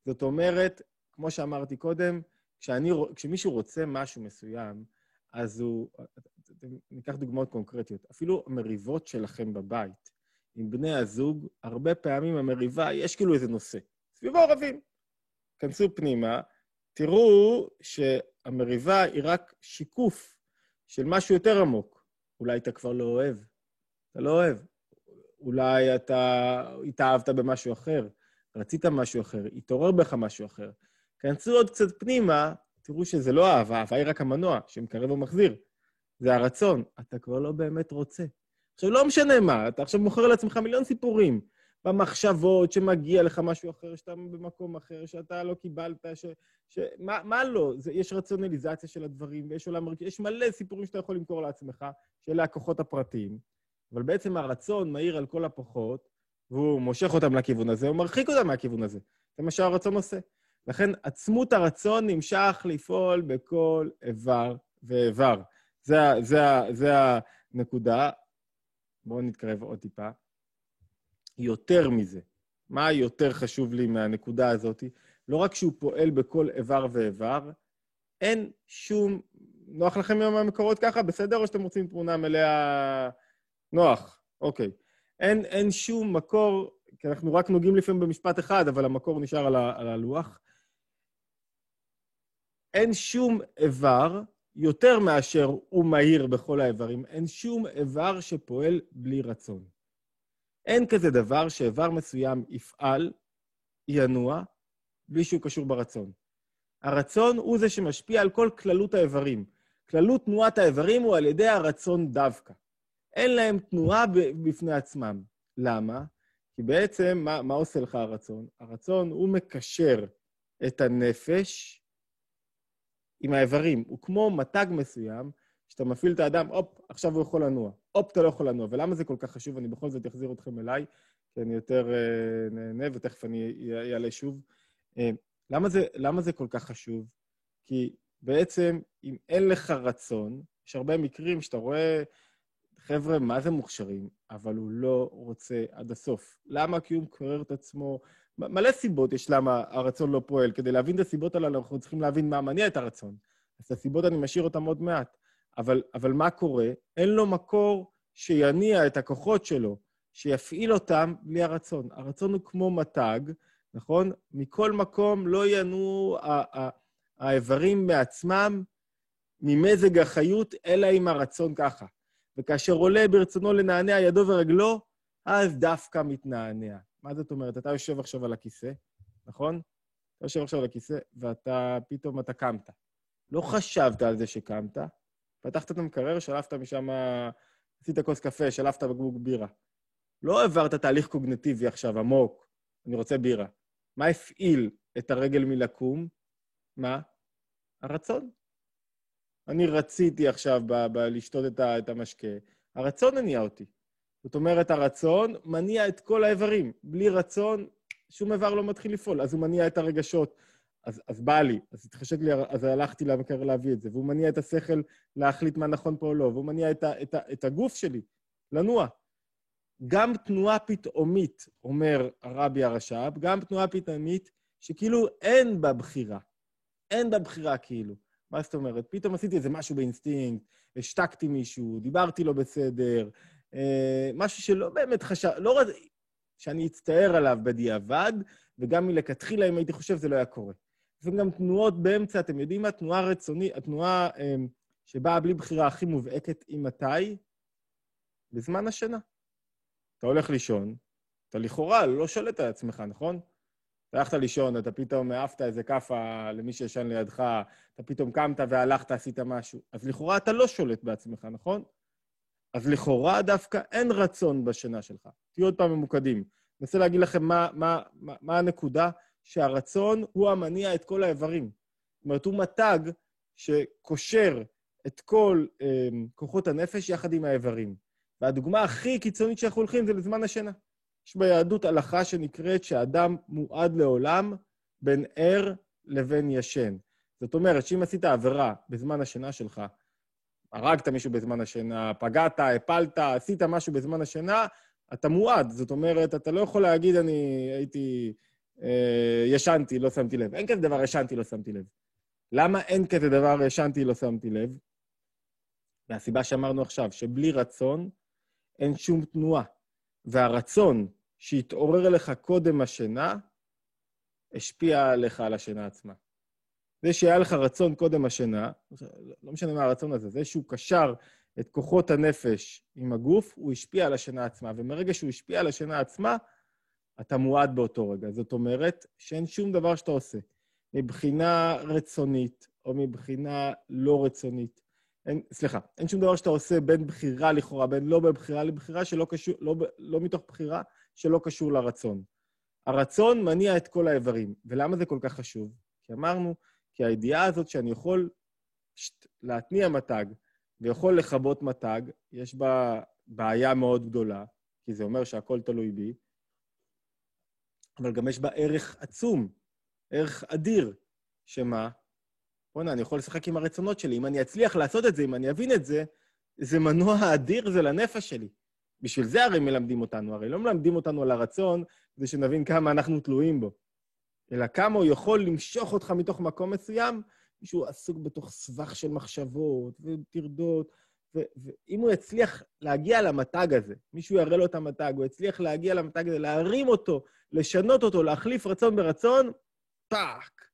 זאת אומרת, כמו שאמרתי קודם, כשאני, כשמישהו רוצה משהו מסוים, אז הוא, ניקח דוגמאות קונקרטיות, אפילו המריבות שלכם בבית, עם בני הזוג, הרבה פעמים המריבה, יש כאילו איזה נושא, סביבו רבים. כנסו פנימה, תראו שהמריבה היא רק שיקוף של משהו יותר עמוק. אולי אתה כבר לא אוהב, אתה לא אוהב. אולי אתה התאהבת במשהו אחר, רצית משהו אחר, התעורר בך משהו אחר. כנסו עוד קצת פנימה, תראו שזה לא אהבה, אהבה היא רק המנוע, שמקרב ומחזיר. זה הרצון, אתה כבר לא באמת רוצה. עכשיו, לא משנה מה, אתה עכשיו מוכר לעצמך מיליון סיפורים, במחשבות שמגיע לך משהו אחר, שאתה במקום אחר, שאתה לא קיבלת, ש... ש... מה, מה לא? זה, יש רציונליזציה של הדברים, ויש עולם רגשי, יש מלא סיפורים שאתה יכול למכור לעצמך, שאלה הכוחות הפרטיים. אבל בעצם הרצון מאיר על כל הפחות, והוא מושך אותם לכיוון הזה, הוא מרחיק אותם מהכיוון הזה. זה מה שהרצון עושה. לכן עצמות הרצון נמשך לפעול בכל איבר ואיבר. זה, זה, זה הנקודה. בואו נתקרב עוד טיפה. יותר מזה. מה יותר חשוב לי מהנקודה הזאת? לא רק שהוא פועל בכל איבר ואיבר, אין שום... נוח לכם עם המקורות ככה? בסדר? או שאתם רוצים תמונה מלאה... נוח. אוקיי. אין, אין שום מקור... כי אנחנו רק נוגעים לפעמים במשפט אחד, אבל המקור נשאר על, ה, על הלוח. אין שום איבר, יותר מאשר הוא מהיר בכל האיברים, אין שום איבר שפועל בלי רצון. אין כזה דבר שאיבר מסוים יפעל, ינוע, בלי שהוא קשור ברצון. הרצון הוא זה שמשפיע על כל כללות האיברים. כללות תנועת האיברים הוא על ידי הרצון דווקא. אין להם תנועה בפני עצמם. למה? כי בעצם, מה, מה עושה לך הרצון? הרצון הוא מקשר את הנפש עם האיברים. הוא כמו מתג מסוים, שאתה מפעיל את האדם, הופ, עכשיו הוא יכול לנוע. הופ, אתה לא יכול לנוע. ולמה זה כל כך חשוב? אני בכל זאת אחזיר אתכם אליי, כי אני יותר אה, נהנה, ותכף אני אעלה שוב. אה, למה, זה, למה זה כל כך חשוב? כי בעצם, אם אין לך רצון, יש הרבה מקרים שאתה רואה... חבר'ה, מה זה מוכשרים? אבל הוא לא רוצה עד הסוף. למה? כי הוא מקרר את עצמו. מלא סיבות יש למה הרצון לא פועל. כדי להבין את הסיבות הללו, אנחנו צריכים להבין מה מניע את הרצון. אז את הסיבות אני משאיר אותם עוד מעט. אבל, אבל מה קורה? אין לו מקור שיניע את הכוחות שלו, שיפעיל אותם בלי הרצון. הרצון הוא כמו מתג, נכון? מכל מקום לא ינו האיברים מעצמם ממזג החיות, אלא עם הרצון ככה. וכאשר עולה ברצונו לנענע ידו ורגלו, אז דווקא מתנענע. מה זאת אומרת? אתה יושב עכשיו על הכיסא, נכון? אתה יושב עכשיו על הכיסא, ואתה פתאום אתה קמת. לא חשבת על זה שקמת, פתחת את המקרר, שלפת משם, עשית כוס קפה, שלפת בקבוק בירה. לא עברת תהליך קוגניטיבי עכשיו, עמוק, אני רוצה בירה. מה הפעיל את הרגל מלקום? מה? הרצון. אני רציתי עכשיו ב- ב- לשתות את, ה- את המשקה. הרצון הניע אותי. זאת אומרת, הרצון מניע את כל האיברים. בלי רצון, שום איבר לא מתחיל לפעול. אז הוא מניע את הרגשות. אז, אז בא לי, אז התחשק לי, אז הלכתי למקרר להביא את זה. והוא מניע את השכל להחליט מה נכון פה או לא. והוא מניע את, ה- את, ה- את הגוף שלי, לנוע. גם תנועה פתאומית, אומר הרבי הרשב, גם תנועה פתאומית, שכאילו אין בה בחירה. אין בה בחירה כאילו. מה זאת אומרת? פתאום עשיתי איזה משהו באינסטינקט, השתקתי מישהו, דיברתי לו בסדר, אה, משהו שלא באמת חשב, לא רצ... שאני אצטער עליו בדיעבד, וגם מלכתחילה, אם הייתי חושב, זה לא היה קורה. לפעמים גם תנועות באמצע, אתם יודעים מה? התנועה רצונית, התנועה אה, שבאה בלי בחירה הכי מובהקת, היא מתי? בזמן השינה. אתה הולך לישון, אתה לכאורה לא שולט על עצמך, נכון? הלכת לישון, אתה פתאום אהבת איזה כפה למי שישן לידך, אתה פתאום קמת והלכת, עשית משהו. אז לכאורה אתה לא שולט בעצמך, נכון? אז לכאורה דווקא אין רצון בשינה שלך. תהיו עוד פעם ממוקדים. נסה להגיד לכם מה, מה, מה, מה הנקודה, שהרצון הוא המניע את כל האיברים. זאת אומרת, הוא מתג שקושר את כל אה, כוחות הנפש יחד עם האיברים. והדוגמה הכי קיצונית שאנחנו הולכים זה לזמן השינה. יש ביהדות הלכה שנקראת שהאדם מועד לעולם בין ער לבין ישן. זאת אומרת, שאם עשית עבירה בזמן השינה שלך, הרגת מישהו בזמן השינה, פגעת, הפלת, עשית משהו בזמן השינה, אתה מועד. זאת אומרת, אתה לא יכול להגיד, אני הייתי, אה, ישנתי, לא שמתי לב. אין כזה דבר, ישנתי, לא שמתי לב. למה אין כזה דבר, ישנתי, לא שמתי לב? והסיבה שאמרנו עכשיו, שבלי רצון אין שום תנועה. והרצון שהתעורר לך קודם השינה, השפיע עליך על השינה עצמה. זה שהיה לך רצון קודם השינה, לא משנה מה הרצון הזה, זה שהוא קשר את כוחות הנפש עם הגוף, הוא השפיע על השינה עצמה, ומרגע שהוא השפיע על השינה עצמה, אתה מועד באותו רגע. זאת אומרת שאין שום דבר שאתה עושה, מבחינה רצונית או מבחינה לא רצונית, אין, סליחה, אין שום דבר שאתה עושה בין בחירה לכאורה, בין לא בבחירה לבחירה, שלא קשור, לא, לא מתוך בחירה, שלא קשור לרצון. הרצון מניע את כל האיברים. ולמה זה כל כך חשוב? כי אמרנו, כי הידיעה הזאת שאני יכול פשט, להתניע מתג, ויכול לחבות מתג, יש בה בעיה מאוד גדולה, כי זה אומר שהכל תלוי בי, אבל גם יש בה ערך עצום, ערך אדיר, שמה? בונה, אני יכול לשחק עם הרצונות שלי. אם אני אצליח לעשות את זה, אם אני אבין את זה, זה מנוע אדיר, זה לנפש שלי. בשביל זה הרי מלמדים אותנו. הרי לא מלמדים אותנו על הרצון, כדי שנבין כמה אנחנו תלויים בו. אלא כמה הוא יכול למשוך אותך מתוך מקום מסוים, מישהו עסוק בתוך סבך של מחשבות וטרדות, ו- ואם הוא יצליח להגיע למתג הזה, מישהו יראה לו את המתג, הוא יצליח להגיע למתג הזה, להרים אותו, לשנות אותו, להחליף רצון ברצון, טאק.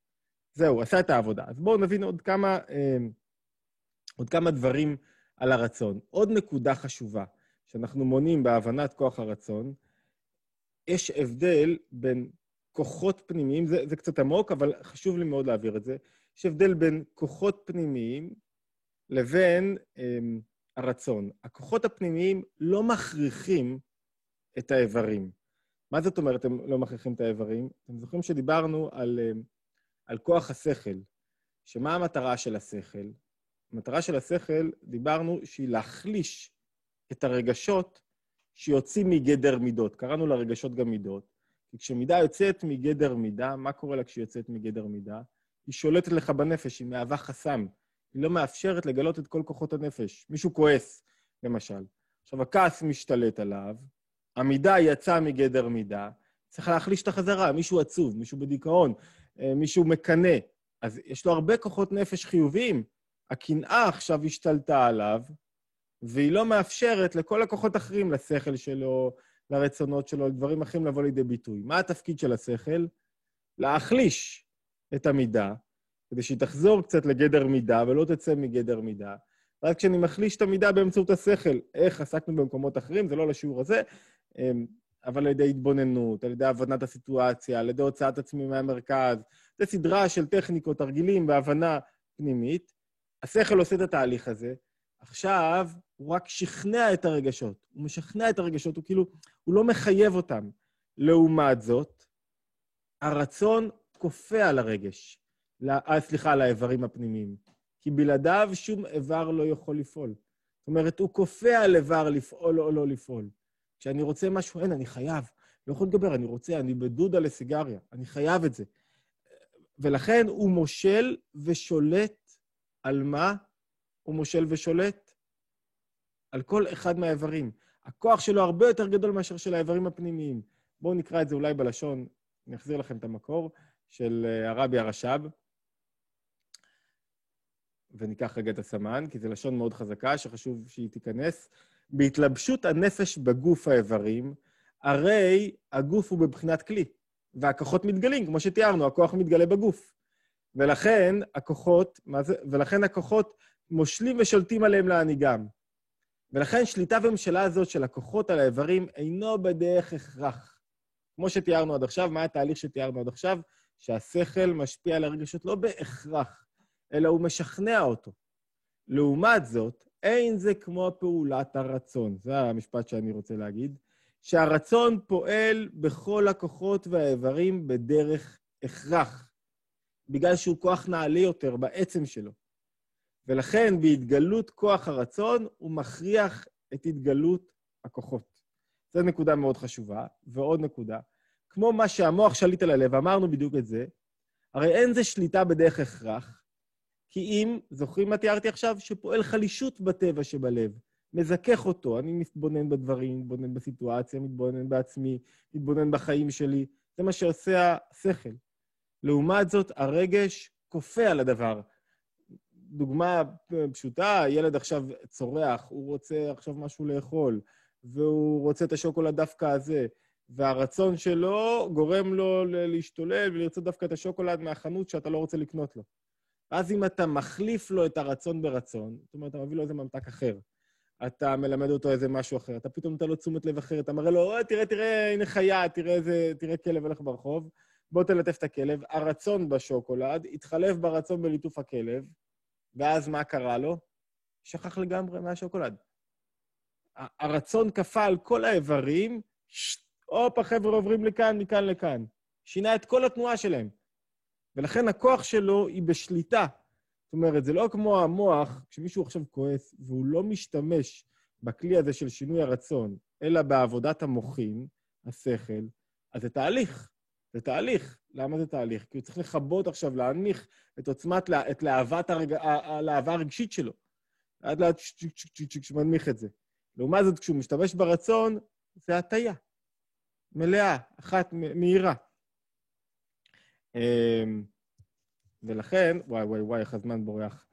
זהו, עשה את העבודה. אז בואו נבין עוד כמה, אה, עוד כמה דברים על הרצון. עוד נקודה חשובה שאנחנו מונים בהבנת כוח הרצון, יש הבדל בין כוחות פנימיים, זה, זה קצת עמוק, אבל חשוב לי מאוד להעביר את זה, יש הבדל בין כוחות פנימיים לבין אה, הרצון. הכוחות הפנימיים לא מכריחים את האיברים. מה זאת אומרת הם לא מכריחים את האיברים? אתם זוכרים שדיברנו על... אה, על כוח השכל, שמה המטרה של השכל? המטרה של השכל, דיברנו, שהיא להחליש את הרגשות שיוצאים מגדר מידות. קראנו לרגשות גם מידות. כי כשמידה יוצאת מגדר מידה, מה קורה לה כשיוצאת מגדר מידה? היא שולטת לך בנפש, היא מהווה חסם. היא לא מאפשרת לגלות את כל כוחות הנפש. מישהו כועס, למשל. עכשיו, הכעס משתלט עליו, המידה יצאה מגדר מידה, צריך להחליש את החזרה, מישהו עצוב, מישהו בדיכאון, מישהו מקנה, אז יש לו הרבה כוחות נפש חיוביים. הקנאה עכשיו השתלטה עליו, והיא לא מאפשרת לכל הכוחות אחרים, לשכל שלו, לרצונות שלו, לדברים אחרים לבוא לידי ביטוי. מה התפקיד של השכל? להחליש את המידה, כדי שהיא תחזור קצת לגדר מידה ולא תצא מגדר מידה. רק כשאני מחליש את המידה באמצעות השכל, איך עסקנו במקומות אחרים, זה לא לשיעור הזה, אבל על ידי התבוננות, על ידי הבנת הסיטואציה, על ידי הוצאת עצמי מהמרכז, זה סדרה של טכניקות, תרגילים והבנה פנימית. השכל עושה את התהליך הזה, עכשיו הוא רק שכנע את הרגשות, הוא משכנע את הרגשות, הוא כאילו, הוא לא מחייב אותם. לעומת זאת, הרצון כופה על הרגש, סליחה, על האיברים הפנימיים, כי בלעדיו שום איבר לא יכול לפעול. זאת אומרת, הוא כופה על איבר לפעול או לא לפעול. כשאני רוצה משהו, אין, אני חייב, לא יכול לדבר, אני רוצה, אני בדודה לסיגריה, אני חייב את זה. ולכן הוא מושל ושולט על מה? הוא מושל ושולט על כל אחד מהאיברים. הכוח שלו הרבה יותר גדול מאשר של האיברים הפנימיים. בואו נקרא את זה אולי בלשון, נחזיר לכם את המקור של הרבי הרשב, וניקח רגע את הסמן, כי זה לשון מאוד חזקה שחשוב שהיא תיכנס. בהתלבשות הנפש בגוף האיברים, הרי הגוף הוא בבחינת כלי, והכוחות מתגלים, כמו שתיארנו, הכוח מתגלה בגוף. ולכן הכוחות, מה זה? ולכן הכוחות מושלים ושולטים עליהם להניגם. ולכן שליטה וממשלה הזאת של הכוחות על האיברים אינו בדרך הכרח. כמו שתיארנו עד עכשיו, מה התהליך שתיארנו עד עכשיו? שהשכל משפיע על הרגשות לא בהכרח, אלא הוא משכנע אותו. לעומת זאת, אין זה כמו פעולת הרצון. זה המשפט שאני רוצה להגיד. שהרצון פועל בכל הכוחות והאיברים בדרך הכרח, בגלל שהוא כוח נעלה יותר בעצם שלו. ולכן בהתגלות כוח הרצון הוא מכריח את התגלות הכוחות. זו נקודה מאוד חשובה, ועוד נקודה. כמו מה שהמוח שליט על הלב, אמרנו בדיוק את זה, הרי אין זה שליטה בדרך הכרח, כי אם, זוכרים מה תיארתי עכשיו, שפועל חלישות בטבע שבלב, מזכך אותו, אני מתבונן בדברים, מתבונן בסיטואציה, מתבונן בעצמי, מתבונן בחיים שלי, זה מה שעושה השכל. לעומת זאת, הרגש כופה על הדבר. דוגמה פשוטה, ילד עכשיו צורח, הוא רוצה עכשיו משהו לאכול, והוא רוצה את השוקולד דווקא הזה, והרצון שלו גורם לו להשתולל ולרצות דווקא את השוקולד מהחנות שאתה לא רוצה לקנות לו. אז אם אתה מחליף לו את הרצון ברצון, זאת אומרת, אתה מביא לו איזה ממתק אחר, אתה מלמד אותו איזה משהו אחר, אתה פתאום אתה לא תשומת לב אחרת, אתה מראה לו, תראה, תראה, הנה חיה, תראה איזה, תראה כלב הלך ברחוב, בוא תלטף את הכלב, הרצון בשוקולד, התחלף ברצון בליטוף הכלב, ואז מה קרה לו? שכח לגמרי מהשוקולד. הרצון כפה על כל האיברים, הופ, החבר'ה עוברים לכאן, מכאן לכאן. שינה את כל התנועה שלהם. ולכן הכוח שלו היא בשליטה. זאת אומרת, זה לא כמו המוח, כשמישהו עכשיו כועס, והוא לא משתמש בכלי הזה של שינוי הרצון, אלא בעבודת המוחין, השכל, אז זה תהליך. זה תהליך. למה זה תהליך? כי הוא צריך לחבות עכשיו, להניח את עוצמת, את להבת הרג... להבה הרגשית שלו. עד לה... שמנמיך את זה. לעומת זאת, כשהוא משתמש ברצון, זה הטיה. מלאה, אחת, מהירה. ולכן, וואי, וואי, וואי, איך הזמן בורח.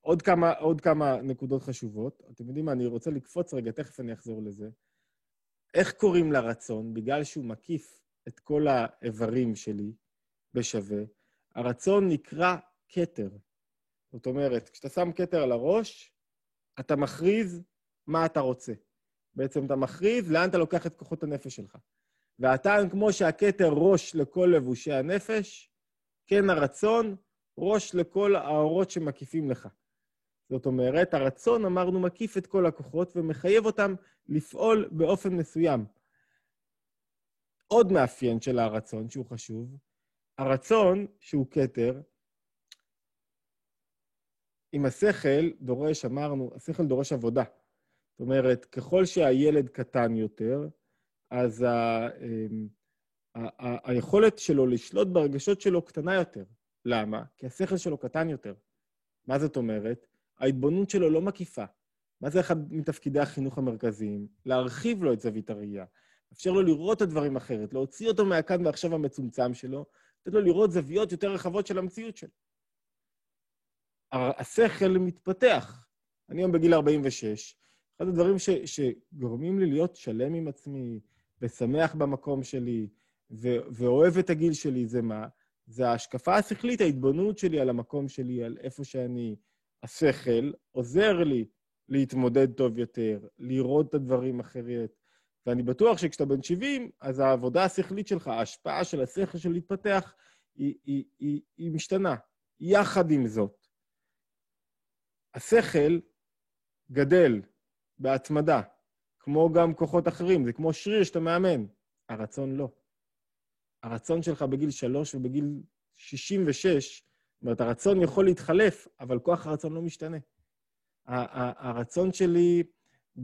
עוד כמה, עוד כמה נקודות חשובות. אתם יודעים מה, אני רוצה לקפוץ רגע, תכף אני אחזור לזה. איך קוראים לרצון? בגלל שהוא מקיף את כל האיברים שלי בשווה, הרצון נקרא כתר. זאת אומרת, כשאתה שם כתר על הראש, אתה מכריז מה אתה רוצה. בעצם אתה מכריז לאן אתה לוקח את כוחות הנפש שלך. והטעם כמו שהכתר ראש לכל לבושי הנפש, כן הרצון ראש לכל האורות שמקיפים לך. זאת אומרת, הרצון אמרנו מקיף את כל הכוחות ומחייב אותם לפעול באופן מסוים. עוד מאפיין של הרצון שהוא חשוב, הרצון שהוא כתר, עם השכל דורש, אמרנו, השכל דורש עבודה. זאת אומרת, ככל שהילד קטן יותר, אז ה, ה, ה, היכולת שלו לשלוט ברגשות שלו קטנה יותר. למה? כי השכל שלו קטן יותר. מה זאת אומרת? ההתבוננות שלו לא מקיפה. מה זה אחד מתפקידי החינוך המרכזיים? להרחיב לו את זווית הראייה. אפשר לו לראות את הדברים אחרת, להוציא אותו מהכאן ועכשיו המצומצם שלו, לתת לו לראות זוויות יותר רחבות של המציאות שלו. השכל מתפתח. אני היום בגיל ארבעים ושש, אחד הדברים ש, שגורמים לי להיות שלם עם עצמי, ושמח במקום שלי, ואוהב את הגיל שלי, זה מה? זה ההשקפה השכלית, ההתבוננות שלי על המקום שלי, על איפה שאני, השכל, עוזר לי להתמודד טוב יותר, לראות את הדברים אחרת. ואני בטוח שכשאתה בן שבעים, אז העבודה השכלית שלך, ההשפעה של השכל של להתפתח, היא, היא, היא, היא משתנה. יחד עם זאת, השכל גדל בהתמדה, כמו גם כוחות אחרים, זה כמו שריר שאתה מאמן. הרצון לא. הרצון שלך בגיל שלוש ובגיל שישים ושש, זאת אומרת, הרצון יכול להתחלף, אבל כוח הרצון לא משתנה. הרצון שלי,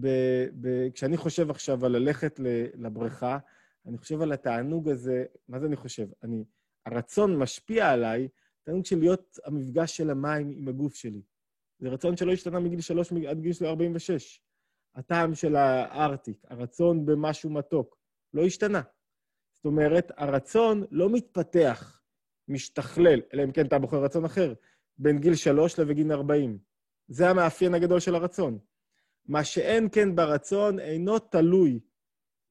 ב- ב- כשאני חושב עכשיו על ללכת לבריכה, אני חושב על התענוג הזה, מה זה אני חושב? אני, הרצון משפיע עליי, התענוג של להיות המפגש של המים עם הגוף שלי. זה רצון שלא השתנה מגיל שלוש עד גיל ארבעים ושש. הטעם של הארטיק, הרצון במשהו מתוק, לא השתנה. זאת אומרת, הרצון לא מתפתח, משתכלל, אלא אם כן אתה בוחר רצון אחר, בין גיל שלוש לגיל ארבעים. זה המאפיין הגדול של הרצון. מה שאין כן ברצון אינו תלוי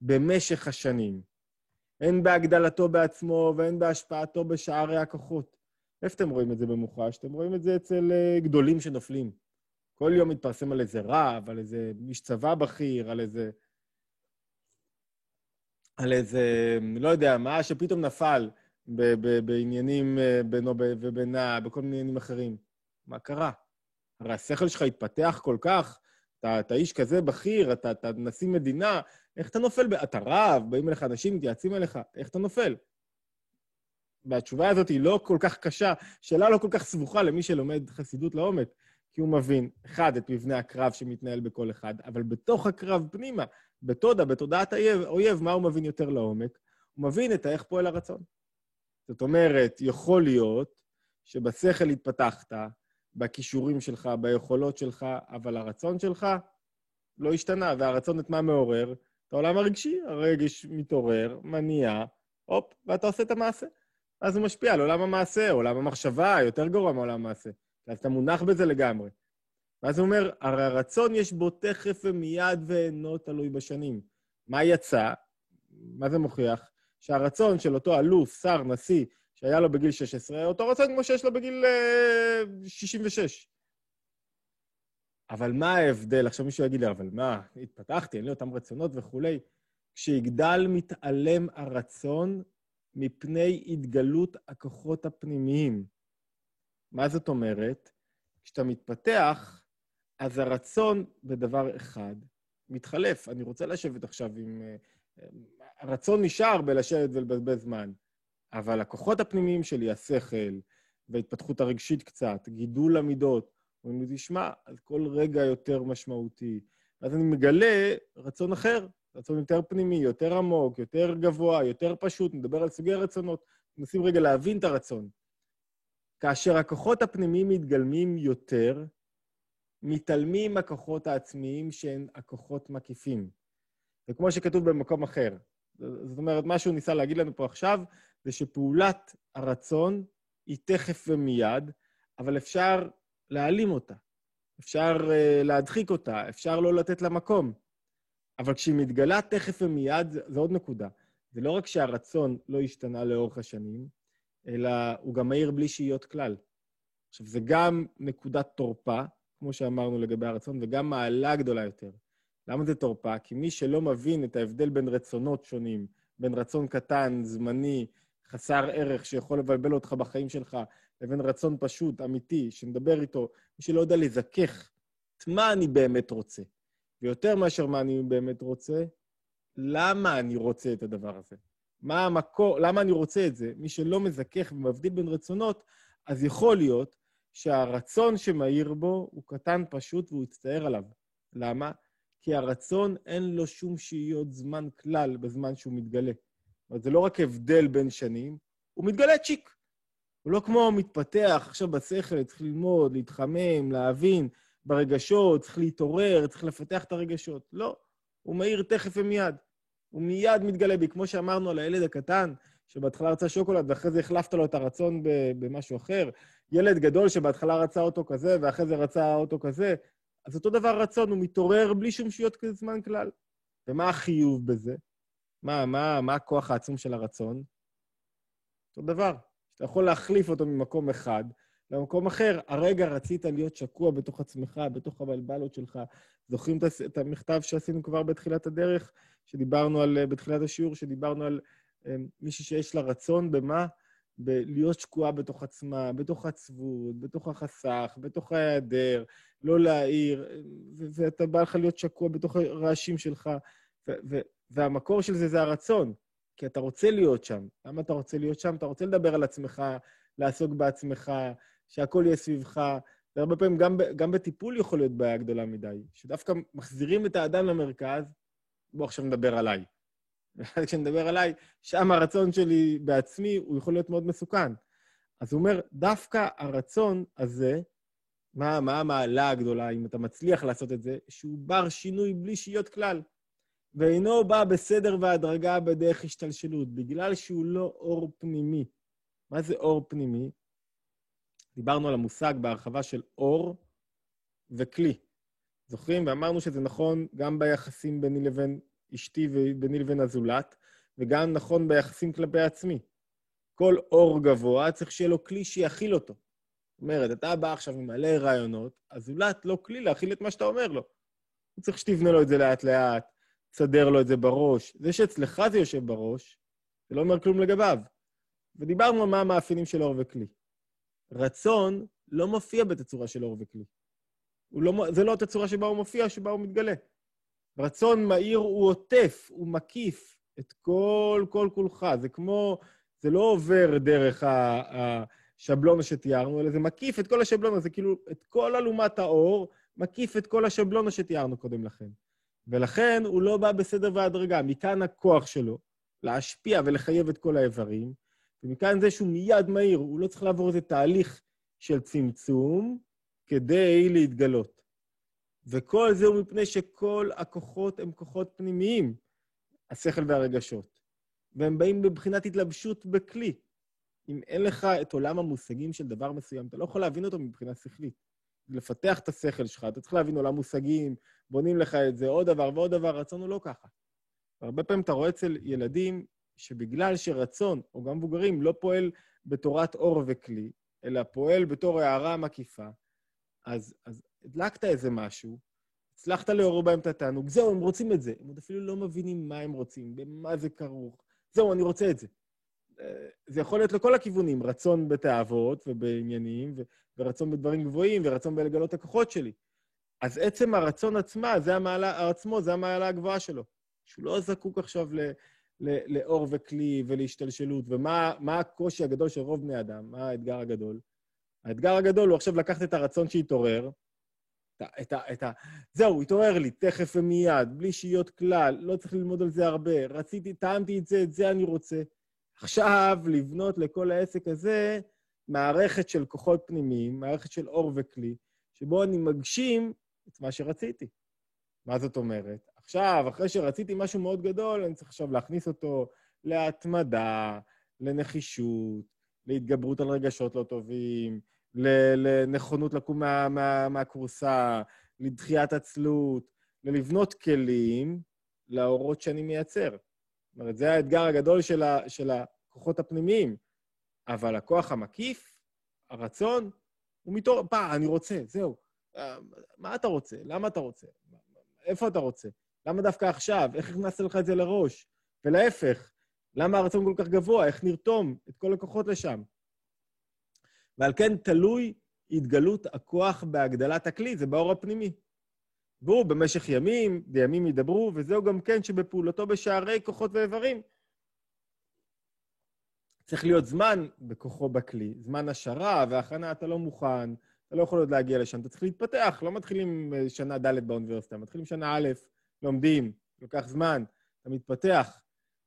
במשך השנים. אין בהגדלתו בעצמו ואין בהשפעתו בשערי הכוחות. איפה אתם רואים את זה במוחש? אתם רואים את זה אצל גדולים שנופלים. כל יום מתפרסם על איזה רב, על איזה איש צבא בכיר, על איזה... על איזה, לא יודע, מה שפתאום נפל ב- ב- בעניינים בינו ובינה, בכל מיני עניינים אחרים. מה קרה? הרי השכל שלך התפתח כל כך, אתה, אתה איש כזה בכיר, אתה, אתה נשיא מדינה, איך אתה נופל? אתה רב, באים אליך אנשים, מתייעצים אליך, איך אתה נופל? והתשובה הזאת היא לא כל כך קשה, שאלה לא כל כך סבוכה למי שלומד חסידות לעומק, כי הוא מבין, אחד, את מבנה הקרב שמתנהל בכל אחד, אבל בתוך הקרב פנימה, בתודה, בתודעת האויב, מה הוא מבין יותר לעומק? הוא מבין את איך פועל הרצון. זאת אומרת, יכול להיות שבשכל התפתחת, בכישורים שלך, ביכולות שלך, אבל הרצון שלך לא השתנה, והרצון את מה מעורר? את העולם הרגשי, הרגש מתעורר, מניע, הופ, ואתה עושה את המעשה. אז הוא משפיע על עולם המעשה, עולם המחשבה, יותר גרוע מעולם המעשה. אז אתה מונח בזה לגמרי. ואז הוא אומר, הרצון יש בו תכף ומיד ואינו תלוי בשנים. מה יצא? מה זה מוכיח? שהרצון של אותו אלוף, שר, נשיא, שהיה לו בגיל שש עשרה, אותו רצון כמו שיש לו בגיל שישים ושש. אבל מה ההבדל? עכשיו מישהו יגיד לי, אבל מה, התפתחתי, אין לי אותם רצונות וכו'. כשיגדל מתעלם הרצון מפני התגלות הכוחות הפנימיים. מה זאת אומרת? כשאתה מתפתח, אז הרצון בדבר אחד מתחלף. אני רוצה לשבת עכשיו עם... הרצון נשאר בלשבת ולבזבז זמן, אבל הכוחות הפנימיים שלי, השכל, וההתפתחות הרגשית קצת, גידול המידות, ואני תשמע, אז כל רגע יותר משמעותי. אז אני מגלה רצון אחר, רצון יותר פנימי, יותר עמוק, יותר גבוה, יותר פשוט, נדבר על סוגי הרצונות, נשים רגע להבין את הרצון. כאשר הכוחות הפנימיים מתגלמים יותר, מתעלמים הכוחות העצמיים שהן הכוחות מקיפים. וכמו שכתוב במקום אחר. זאת אומרת, מה שהוא ניסה להגיד לנו פה עכשיו, זה שפעולת הרצון היא תכף ומיד, אבל אפשר להעלים אותה, אפשר uh, להדחיק אותה, אפשר לא לתת לה מקום. אבל כשהיא מתגלה תכף ומיד, זה, זה עוד נקודה. זה לא רק שהרצון לא השתנה לאורך השנים, אלא הוא גם מהיר בלי שיהיות כלל. עכשיו, זה גם נקודת תורפה, כמו שאמרנו לגבי הרצון, וגם מעלה גדולה יותר. למה זה תורפה? כי מי שלא מבין את ההבדל בין רצונות שונים, בין רצון קטן, זמני, חסר ערך, שיכול לבלבל אותך בחיים שלך, לבין רצון פשוט, אמיתי, שנדבר איתו, מי שלא יודע לזכך את מה אני באמת רוצה. ויותר מאשר מה אני באמת רוצה, למה אני רוצה את הדבר הזה? מה המקור, למה אני רוצה את זה? מי שלא מזכך ומבדיל בין רצונות, אז יכול להיות שהרצון שמאיר בו הוא קטן פשוט והוא יצטער עליו. למה? כי הרצון אין לו שום שיעיות זמן כלל בזמן שהוא מתגלה. אבל זה לא רק הבדל בין שנים, הוא מתגלה צ'יק. הוא לא כמו מתפתח, עכשיו בשכל, צריך ללמוד, להתחמם, להבין, ברגשות, צריך להתעורר, צריך לפתח את הרגשות. לא, הוא מאיר תכף ומיד. הוא מיד מתגלה בי, כמו שאמרנו על הילד הקטן, שבהתחלה רצה שוקולד, ואחרי זה החלפת לו את הרצון במשהו אחר. ילד גדול שבהתחלה רצה אותו כזה, ואחרי זה רצה אותו כזה. אז אותו דבר רצון, הוא מתעורר בלי שום שיות כזה זמן כלל. ומה החיוב בזה? מה, מה, מה הכוח העצום של הרצון? אותו דבר. אתה יכול להחליף אותו ממקום אחד למקום אחר. הרגע רצית להיות שקוע בתוך עצמך, בתוך הבלבלות שלך. זוכרים את המכתב שעשינו כבר בתחילת הדרך, שדיברנו על, בתחילת השיעור, שדיברנו על מישהי שיש לה רצון במה? בלהיות שקועה בתוך עצמה, בתוך עצבות, בתוך החסך, בתוך ההיעדר, לא להעיר, ואתה בא לך להיות שקוע בתוך הרעשים שלך, והמקור של זה זה הרצון, כי אתה רוצה להיות שם. למה אתה רוצה להיות שם? אתה רוצה לדבר על עצמך, לעסוק בעצמך, שהכל יהיה סביבך. והרבה פעמים גם, גם בטיפול יכול להיות בעיה גדולה מדי, שדווקא מחזירים את האדם למרכז, בוא עכשיו נדבר עליי. כשנדבר עליי, שם הרצון שלי בעצמי, הוא יכול להיות מאוד מסוכן. אז הוא אומר, דווקא הרצון הזה, מה, מה המעלה הגדולה, אם אתה מצליח לעשות את זה, שהוא בר שינוי בלי שיות כלל. ואינו בא בסדר והדרגה בדרך השתלשלות, בגלל שהוא לא אור פנימי. מה זה אור פנימי? דיברנו על המושג בהרחבה של אור וכלי. זוכרים? ואמרנו שזה נכון גם ביחסים ביני לבין אשתי וביני לבין הזולת, וגם נכון ביחסים כלפי עצמי. כל אור גבוה צריך שיהיה לו כלי שיכיל אותו. זאת אומרת, אתה בא עכשיו ממלא רעיונות, הזולת לא כלי להכיל את מה שאתה אומר לו. הוא צריך שתבנה לו את זה לאט לאט, תסדר לו את זה בראש. זה שאצלך זה יושב בראש, זה לא אומר כלום לגביו. ודיברנו מה המאפיינים של אור וכלי. רצון לא מופיע בתצורה של אור וכלי. לא, זה לא התצורה שבה הוא מופיע, שבה הוא מתגלה. רצון מהיר הוא עוטף, הוא מקיף את כל, כל כולך. זה כמו, זה לא עובר דרך השבלון שתיארנו, אלא זה מקיף את כל השבלון, זה כאילו את כל אלומת האור, מקיף את כל השבלון שתיארנו קודם לכן. ולכן הוא לא בא בסדר והדרגה. מכאן הכוח שלו להשפיע ולחייב את כל האיברים, ומכאן זה שהוא מיד מהיר, הוא לא צריך לעבור איזה תהליך של צמצום, כדי להתגלות. וכל זה הוא מפני שכל הכוחות הם כוחות פנימיים, השכל והרגשות. והם באים בבחינת התלבשות בכלי. אם אין לך את עולם המושגים של דבר מסוים, אתה לא יכול להבין אותו מבחינה שכלית. לפתח את השכל שלך, אתה צריך להבין עולם מושגים, בונים לך את זה, עוד דבר ועוד דבר, רצון הוא לא ככה. הרבה פעמים אתה רואה אצל ילדים שבגלל שרצון, או גם מבוגרים, לא פועל בתורת אור וכלי, אלא פועל בתור הערה מקיפה, אז, אז הדלקת איזה משהו, הצלחת להורו בהם את התענוג, זהו, הם רוצים את זה. הם עוד אפילו לא מבינים מה הם רוצים, במה זה כרוך. זהו, אני רוצה את זה. זה יכול להיות לכל הכיוונים, רצון בתאוות ובעניינים, ורצון בדברים גבוהים, ורצון בלגלות הכוחות שלי. אז עצם הרצון עצמה, זה המעלה, עצמו, זה המעלה הגבוהה שלו. שהוא לא זקוק עכשיו ל, ל, לאור וכלי ולהשתלשלות, ומה, מה הקושי הגדול של רוב בני אדם, מה האתגר הגדול? האתגר הגדול הוא עכשיו לקחת את הרצון שהתעורר, את ה... את ה... זהו, התעורר לי, תכף ומיד, בלי שיות כלל, לא צריך ללמוד על זה הרבה, רציתי, טעמתי את זה, את זה אני רוצה. עכשיו לבנות לכל העסק הזה מערכת של כוחות פנימיים, מערכת של אור וכלי, שבו אני מגשים את מה שרציתי. מה זאת אומרת? עכשיו, אחרי שרציתי משהו מאוד גדול, אני צריך עכשיו להכניס אותו להתמדה, לנחישות, להתגברות על רגשות לא טובים, לנכונות לקום מה, מה, מהקורסה, לדחיית עצלות, ללבנות כלים לאורות שאני מייצר. זאת אומרת, זה האתגר הגדול של, ה, של הכוחות הפנימיים, אבל הכוח המקיף, הרצון, הוא מתור... בא, אני רוצה, זהו. מה אתה רוצה? למה אתה רוצה? איפה אתה רוצה? למה דווקא עכשיו? איך הכנסת לך את זה לראש? ולהפך, למה הרצון כל כך גבוה? איך נרתום את כל הכוחות לשם? ועל כן תלוי התגלות הכוח בהגדלת הכלי, זה באור הפנימי. והוא במשך ימים, בימים ידברו, וזהו גם כן שבפעולתו בשערי כוחות ואיברים. צריך להיות זמן בכוחו בכלי, זמן השערה והכנה, אתה לא מוכן, אתה לא יכול עוד להגיע לשם, אתה צריך להתפתח, לא מתחילים שנה ד' באוניברסיטה, מתחילים שנה א', לומדים, לוקח זמן, אתה מתפתח.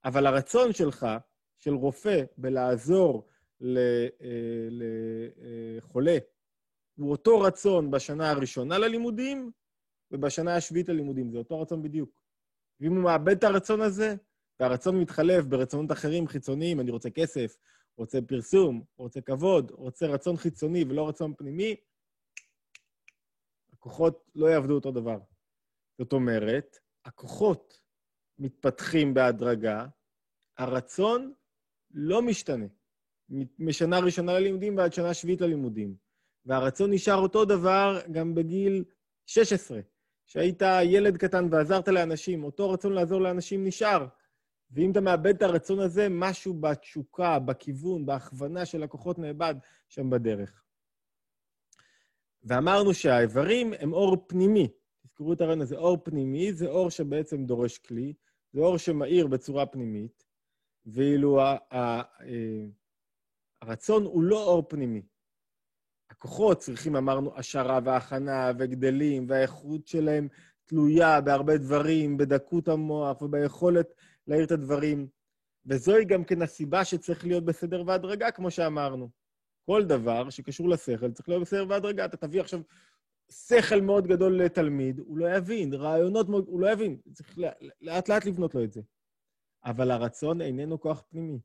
אבל הרצון שלך, של רופא, בלעזור, לחולה. הוא אותו רצון בשנה הראשונה ללימודים, ובשנה השביעית ללימודים. זה אותו רצון בדיוק. ואם הוא מאבד את הרצון הזה, והרצון מתחלף ברצונות אחרים חיצוניים, אני רוצה כסף, רוצה פרסום, רוצה כבוד, רוצה רצון חיצוני ולא רצון פנימי, הכוחות לא יעבדו אותו דבר. זאת אומרת, הכוחות מתפתחים בהדרגה, הרצון לא משתנה. משנה ראשונה ללימודים ועד שנה שביעית ללימודים. והרצון נשאר אותו דבר גם בגיל שש עשרה, שהיית ילד קטן ועזרת לאנשים, אותו רצון לעזור לאנשים נשאר. ואם אתה מאבד את הרצון הזה, משהו בתשוקה, בכיוון, בהכוונה של הכוחות נאבד שם בדרך. ואמרנו שהאיברים הם אור פנימי. תזכרו את הרעיון הזה, אור פנימי, זה אור שבעצם דורש כלי, זה אור שמאיר בצורה פנימית, ואילו הרצון הוא לא אור פנימי. הכוחות צריכים, אמרנו, השערה וההכנה וגדלים, והאיכות שלהם תלויה בהרבה דברים, בדקות המוח וביכולת להעיר את הדברים. וזוהי גם כן הסיבה שצריך להיות בסדר והדרגה, כמו שאמרנו. כל דבר שקשור לשכל צריך להיות בסדר והדרגה. אתה תביא עכשיו שכל מאוד גדול לתלמיד, הוא לא יבין, רעיונות מאוד, הוא לא יבין. צריך לאט לאט לבנות לו את זה. אבל הרצון איננו כוח פנימי,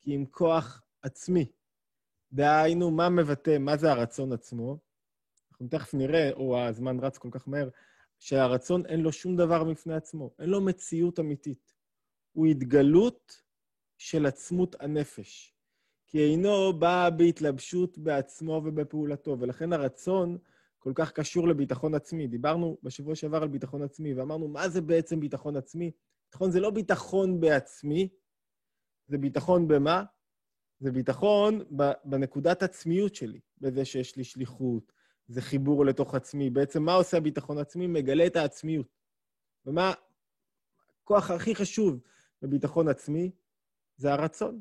כי אם כוח עצמי. דהיינו, מה מבטא, מה זה הרצון עצמו? אנחנו תכף נראה, או הזמן רץ כל כך מהר, שהרצון אין לו שום דבר מפני עצמו, אין לו מציאות אמיתית. הוא התגלות של עצמות הנפש, כי אינו בא בהתלבשות בעצמו ובפעולתו, ולכן הרצון כל כך קשור לביטחון עצמי. דיברנו בשבוע שעבר על ביטחון עצמי, ואמרנו, מה זה בעצם ביטחון עצמי? ביטחון זה לא ביטחון בעצמי, זה ביטחון במה? זה ביטחון בנקודת עצמיות שלי, בזה שיש לי שליחות, זה חיבור לתוך עצמי. בעצם מה עושה הביטחון עצמי? מגלה את העצמיות. ומה הכוח הכי חשוב בביטחון עצמי? זה הרצון.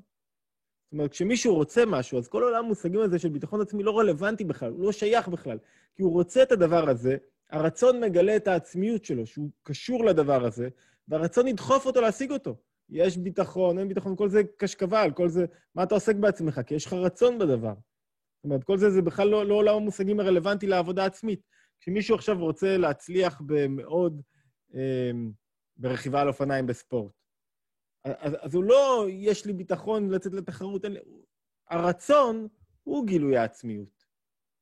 זאת אומרת, כשמישהו רוצה משהו, אז כל עולם המושגים הזה של ביטחון עצמי לא רלוונטי בכלל, הוא לא שייך בכלל, כי הוא רוצה את הדבר הזה, הרצון מגלה את העצמיות שלו, שהוא קשור לדבר הזה, והרצון ידחוף אותו להשיג אותו. יש ביטחון, אין ביטחון, כל זה קשקבל, כל זה, מה אתה עוסק בעצמך? כי יש לך רצון בדבר. זאת אומרת, כל זה, זה בכלל לא, לא עולם המושגים הרלוונטי לעבודה עצמית. כשמישהו עכשיו רוצה להצליח במאוד, אה, ברכיבה על אופניים בספורט, אז, אז הוא לא, יש לי ביטחון לצאת לתחרות, אין, הרצון הוא גילוי העצמיות.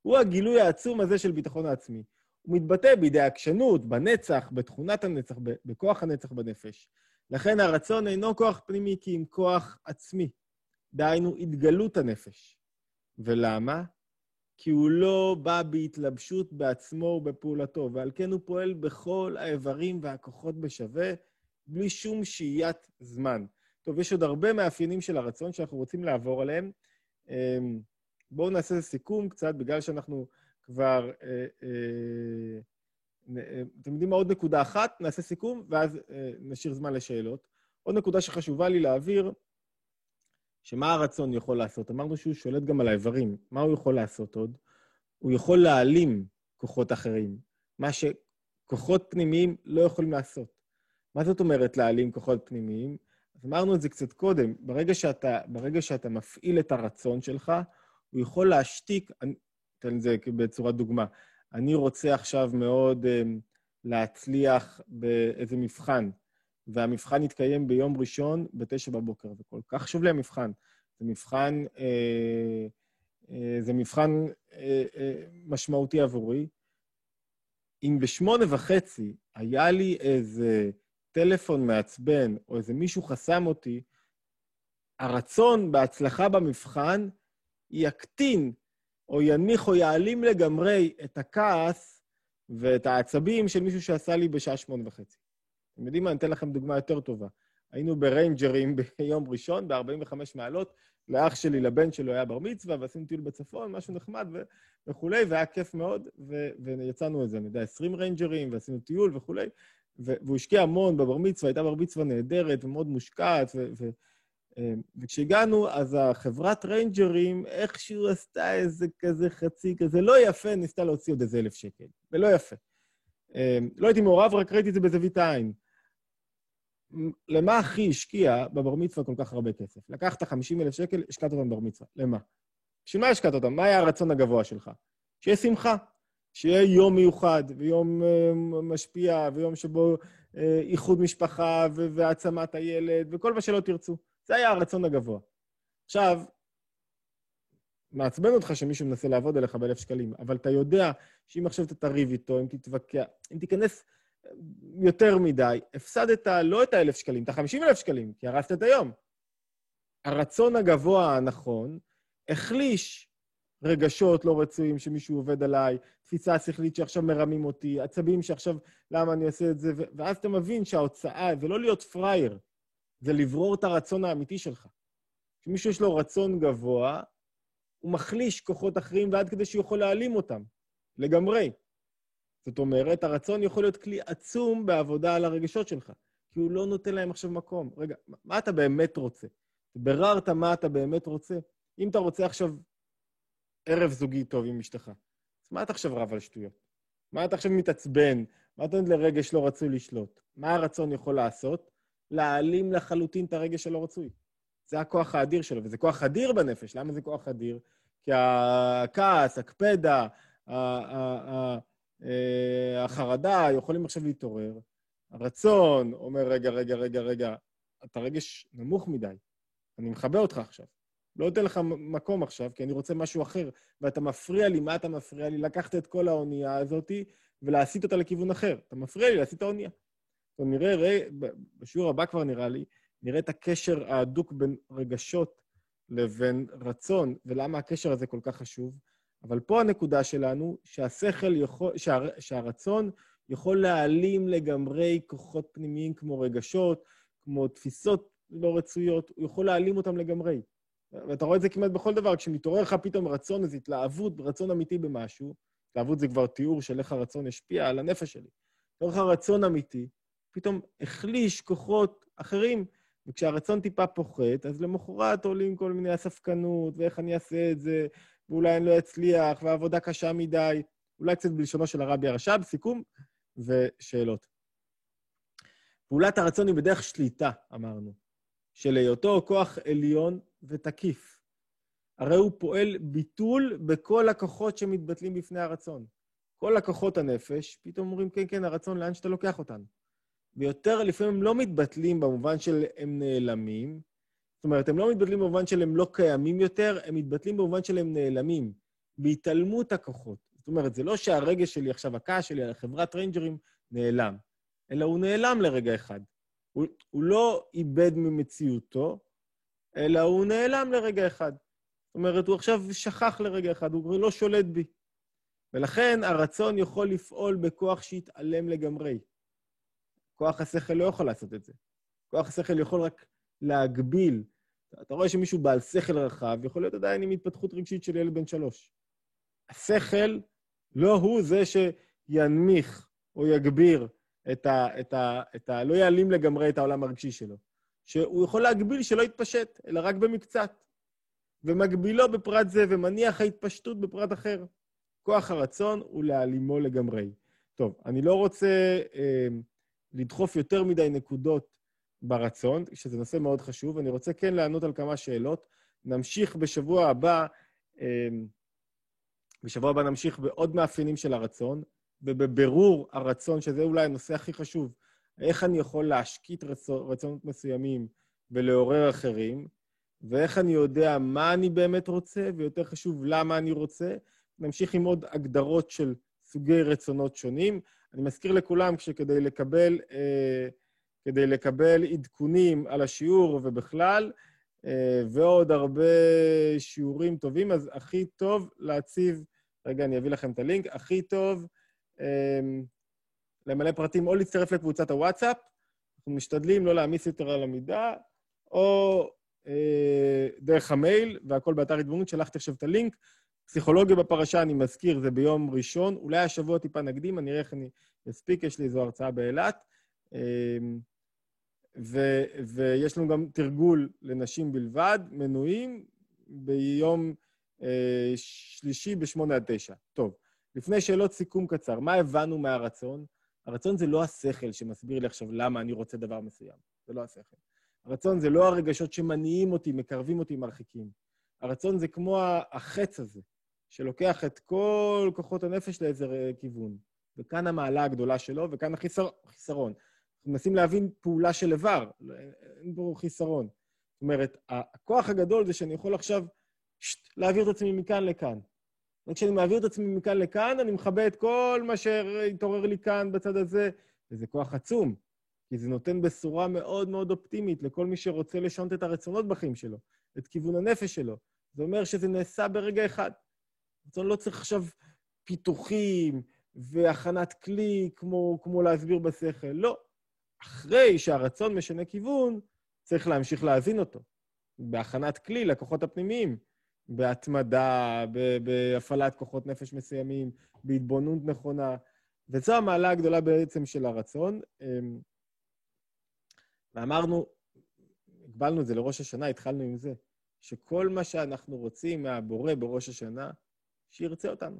הוא הגילוי העצום הזה של ביטחון העצמי. הוא מתבטא בידי העקשנות, בנצח, בתכונת הנצח, בכוח הנצח בנפש. לכן הרצון אינו כוח פנימי, כי אם כוח עצמי. דהיינו, התגלות הנפש. ולמה? כי הוא לא בא בהתלבשות בעצמו ובפעולתו, ועל כן הוא פועל בכל האיברים והכוחות בשווה, בלי שום שהיית זמן. טוב, יש עוד הרבה מאפיינים של הרצון שאנחנו רוצים לעבור עליהם. בואו נעשה סיכום קצת, בגלל שאנחנו כבר... אתם יודעים מה, עוד נקודה אחת, נעשה סיכום, ואז נשאיר זמן לשאלות. עוד נקודה שחשובה לי להעביר, שמה הרצון יכול לעשות? אמרנו שהוא שולט גם על האיברים. מה הוא יכול לעשות עוד? הוא יכול להעלים כוחות אחרים, מה שכוחות פנימיים לא יכולים לעשות. מה זאת אומרת להעלים כוחות פנימיים? אז אמרנו את זה קצת קודם, ברגע שאתה, ברגע שאתה מפעיל את הרצון שלך, הוא יכול להשתיק, אני אתן את זה בצורת דוגמה, אני רוצה עכשיו מאוד um, להצליח באיזה מבחן, והמבחן יתקיים ביום ראשון בתשע בבוקר, וכל כך חשוב לי המבחן. זה מבחן, אה, אה, זה מבחן אה, אה, משמעותי עבורי. אם בשמונה וחצי היה לי איזה טלפון מעצבן, או איזה מישהו חסם אותי, הרצון בהצלחה במבחן יקטין, או ינמיך או יעלים לגמרי את הכעס ואת העצבים של מישהו שעשה לי בשעה שמונה וחצי. אתם יודעים מה? אני אתן לכם דוגמה יותר טובה. היינו בריינג'רים ביום ראשון, ב-ארבעים וחמש מעלות, לאח שלי, לבן שלו היה בר מצווה, ועשינו טיול בצפון, משהו נחמד וכולי, והיה כיף מאוד, ו- ויצאנו את זה, אני יודע, עשרים ריינג'רים, ועשינו טיול וכולי, ו- והוא השקיע המון בבר מצווה, הייתה בר מצווה נהדרת ומאוד מושקעת, ו... ו- וכשהגענו, אז החברת ריינג'רים, איכשהו עשתה איזה כזה חצי, כזה לא יפה, ניסתה להוציא עוד איזה אלף שקל. ולא יפה. לא הייתי מעורב, רק ראיתי את זה בזווית העין. למה אחי השקיע בבר מצווה כל כך הרבה כסף? לקחת חמישים אלף שקל, השקעת אותם בבר מצווה. למה? בשביל מה השקעת אותם? מה היה הרצון הגבוה שלך? שיהיה שמחה. שיהיה יום מיוחד, ויום משפיע, ויום שבו איחוד משפחה, והעצמת הילד, וכל מה שלא תרצו. זה היה הרצון הגבוה. עכשיו, מעצבן אותך שמישהו מנסה לעבוד עליך באלף שקלים, אבל אתה יודע שאם עכשיו אתה תריב איתו, אם תתווכח, אם תיכנס יותר מדי, הפסדת לא את ה-אלף שקלים, את ה-חמישים אלף שקלים, כי הרסת את היום. הרצון הגבוה הנכון, החליש רגשות לא רצויים שמישהו עובד עליי, תפיסה שכלית שעכשיו מרמים אותי, עצבים שעכשיו למה אני עושה את זה, ואז אתה מבין שההוצאה, ולא להיות פרייר, זה לברור את הרצון האמיתי שלך. כשמישהו יש לו רצון גבוה, הוא מחליש כוחות אחרים ועד כדי שהוא יכול להעלים אותם, לגמרי. זאת אומרת, הרצון יכול להיות כלי עצום בעבודה על הרגשות שלך, כי הוא לא נותן להם עכשיו מקום. רגע, מה אתה באמת רוצה? בררת מה אתה באמת רוצה? אם אתה רוצה עכשיו ערב זוגי טוב עם אשתך, אז מה אתה עכשיו רב על שטויות? מה אתה עכשיו מתעצבן? מה אתה נותן לרגש לא רצוי לשלוט? מה הרצון יכול לעשות? להעלים לחלוטין את הרגש הלא רצוי. זה הכוח האדיר שלו, וזה כוח אדיר בנפש. למה זה כוח אדיר? כי הכעס, הקפדה, החרדה יכולים עכשיו להתעורר. הרצון אומר, רגע, רגע, רגע, רגע, אתה רגש נמוך מדי. אני מחבא אותך עכשיו. לא אתן לך מקום עכשיו, כי אני רוצה משהו אחר, ואתה מפריע לי, מה אתה מפריע לי? לקחת את כל האונייה הזאת ולהסיט אותה לכיוון אחר. אתה מפריע לי להסיט את האונייה. טוב, נראה, ראה, בשיעור הבא כבר נראה לי, נראה את הקשר ההדוק בין רגשות לבין רצון, ולמה הקשר הזה כל כך חשוב. אבל פה הנקודה שלנו, שהשכל יכול, שהר, שהרצון יכול להעלים לגמרי כוחות פנימיים כמו רגשות, כמו תפיסות לא רצויות, הוא יכול להעלים אותם לגמרי. ואתה רואה את זה כמעט בכל דבר, כשמתעורר לך פתאום רצון, אז התלהבות, רצון אמיתי במשהו, התלהבות זה כבר תיאור של איך הרצון השפיע על הנפש שלי. תורך הרצון אמיתי, פתאום החליש כוחות אחרים, וכשהרצון טיפה פוחת, אז למחרת עולים כל מיני הספקנות, ואיך אני אעשה את זה, ואולי אני לא אצליח, והעבודה קשה מדי, אולי קצת בלשונו של הרבי הרשב, סיכום ושאלות. פעולת הרצון היא בדרך שליטה, אמרנו, של היותו כוח עליון ותקיף. הרי הוא פועל ביטול בכל הכוחות שמתבטלים בפני הרצון. כל הכוחות הנפש, פתאום אומרים, כן, כן, הרצון, לאן שאתה לוקח אותנו. ויותר לפעמים הם לא מתבטלים במובן של הם נעלמים, זאת אומרת, הם לא מתבטלים במובן של הם לא קיימים יותר, הם מתבטלים במובן של הם נעלמים, בהתעלמות הכוחות. זאת אומרת, זה לא שהרגש שלי, עכשיו הכעס שלי, חברת ריינג'רים, נעלם, אלא הוא נעלם לרגע אחד. הוא, הוא לא איבד ממציאותו, אלא הוא נעלם לרגע אחד. זאת אומרת, הוא עכשיו שכח לרגע אחד, הוא לא שולט בי. ולכן הרצון יכול לפעול בכוח שהתעלם לגמרי. כוח השכל לא יכול לעשות את זה. כוח השכל יכול רק להגביל. אתה רואה שמישהו בעל שכל רחב, יכול להיות עדיין עם התפתחות רגשית של ילד בן שלוש. השכל לא הוא זה שינמיך או יגביר את ה... את ה, את ה לא יעלים לגמרי את העולם הרגשי שלו. שהוא יכול להגביל שלא יתפשט, אלא רק במקצת. ומגבילו בפרט זה ומניח ההתפשטות בפרט אחר. כוח הרצון הוא להעלימו לגמרי. טוב, אני לא רוצה... לדחוף יותר מדי נקודות ברצון, שזה נושא מאוד חשוב, אני רוצה כן לענות על כמה שאלות, נמשיך בשבוע הבא, בשבוע הבא נמשיך בעוד מאפיינים של הרצון, ובבירור הרצון, שזה אולי הנושא הכי חשוב, איך אני יכול להשקיט רצונות מסוימים ולעורר אחרים, ואיך אני יודע מה אני באמת רוצה, ויותר חשוב למה אני רוצה, נמשיך עם עוד הגדרות של סוגי רצונות שונים, אני מזכיר לכולם שכדי לקבל, אה, כדי לקבל עדכונים על השיעור ובכלל, אה, ועוד הרבה שיעורים טובים, אז הכי טוב להציב, רגע, אני אביא לכם את הלינק, הכי טוב אה, למלא פרטים או להצטרף לקבוצת הוואטסאפ, אנחנו משתדלים לא להעמיס יותר על המידע, או אה, דרך המייל, והכל באתר התבוננות, שלחתי עכשיו את הלינק, פסיכולוגיה בפרשה, אני מזכיר, זה ביום ראשון, אולי השבוע טיפה נקדים, אני אראה איך אני אספיק, יש לי איזו הרצאה באילת, ויש לנו גם תרגול לנשים בלבד, מנויים, ביום שלישי בשמונה עד תשע. טוב, לפני שאלות סיכום קצר, מה הבנו מהרצון? הרצון זה לא השכל שמסביר לי עכשיו למה אני רוצה דבר מסוים, זה לא השכל. הרצון זה לא הרגשות שמניעים אותי, מקרבים אותי, מרחיקים. הרצון זה כמו החץ הזה, שלוקח את כל כוחות הנפש לאיזה כיוון. וכאן המעלה הגדולה שלו, וכאן החיסרון. אנחנו מנסים להבין פעולה של איבר, אין ברור חיסרון. זאת אומרת, הכוח הגדול זה שאני יכול עכשיו שט, להעביר את עצמי מכאן לכאן. וכשאני מעביר את עצמי מכאן לכאן, אני מחבא את כל מה שהתעורר לי כאן בצד הזה, וזה כוח עצום, כי זה נותן בשורה מאוד מאוד אופטימית לכל מי שרוצה לשנות את הרצונות בחיים שלו, את כיוון הנפש שלו. זה אומר שזה נעשה ברגע אחד. הרצון לא צריך עכשיו פיתוחים והכנת כלי כמו, כמו להסביר בשכל. לא. אחרי שהרצון משנה כיוון, צריך להמשיך להזין אותו. בהכנת כלי לכוחות הפנימיים, בהתמדה, בהפעלת כוחות נפש מסוימים, בהתבוננות נכונה. וזו המעלה הגדולה בעצם של הרצון. ואמרנו, הגבלנו את זה לראש השנה, התחלנו עם זה, שכל מה שאנחנו רוצים מהבורא בראש השנה, שירצה אותנו.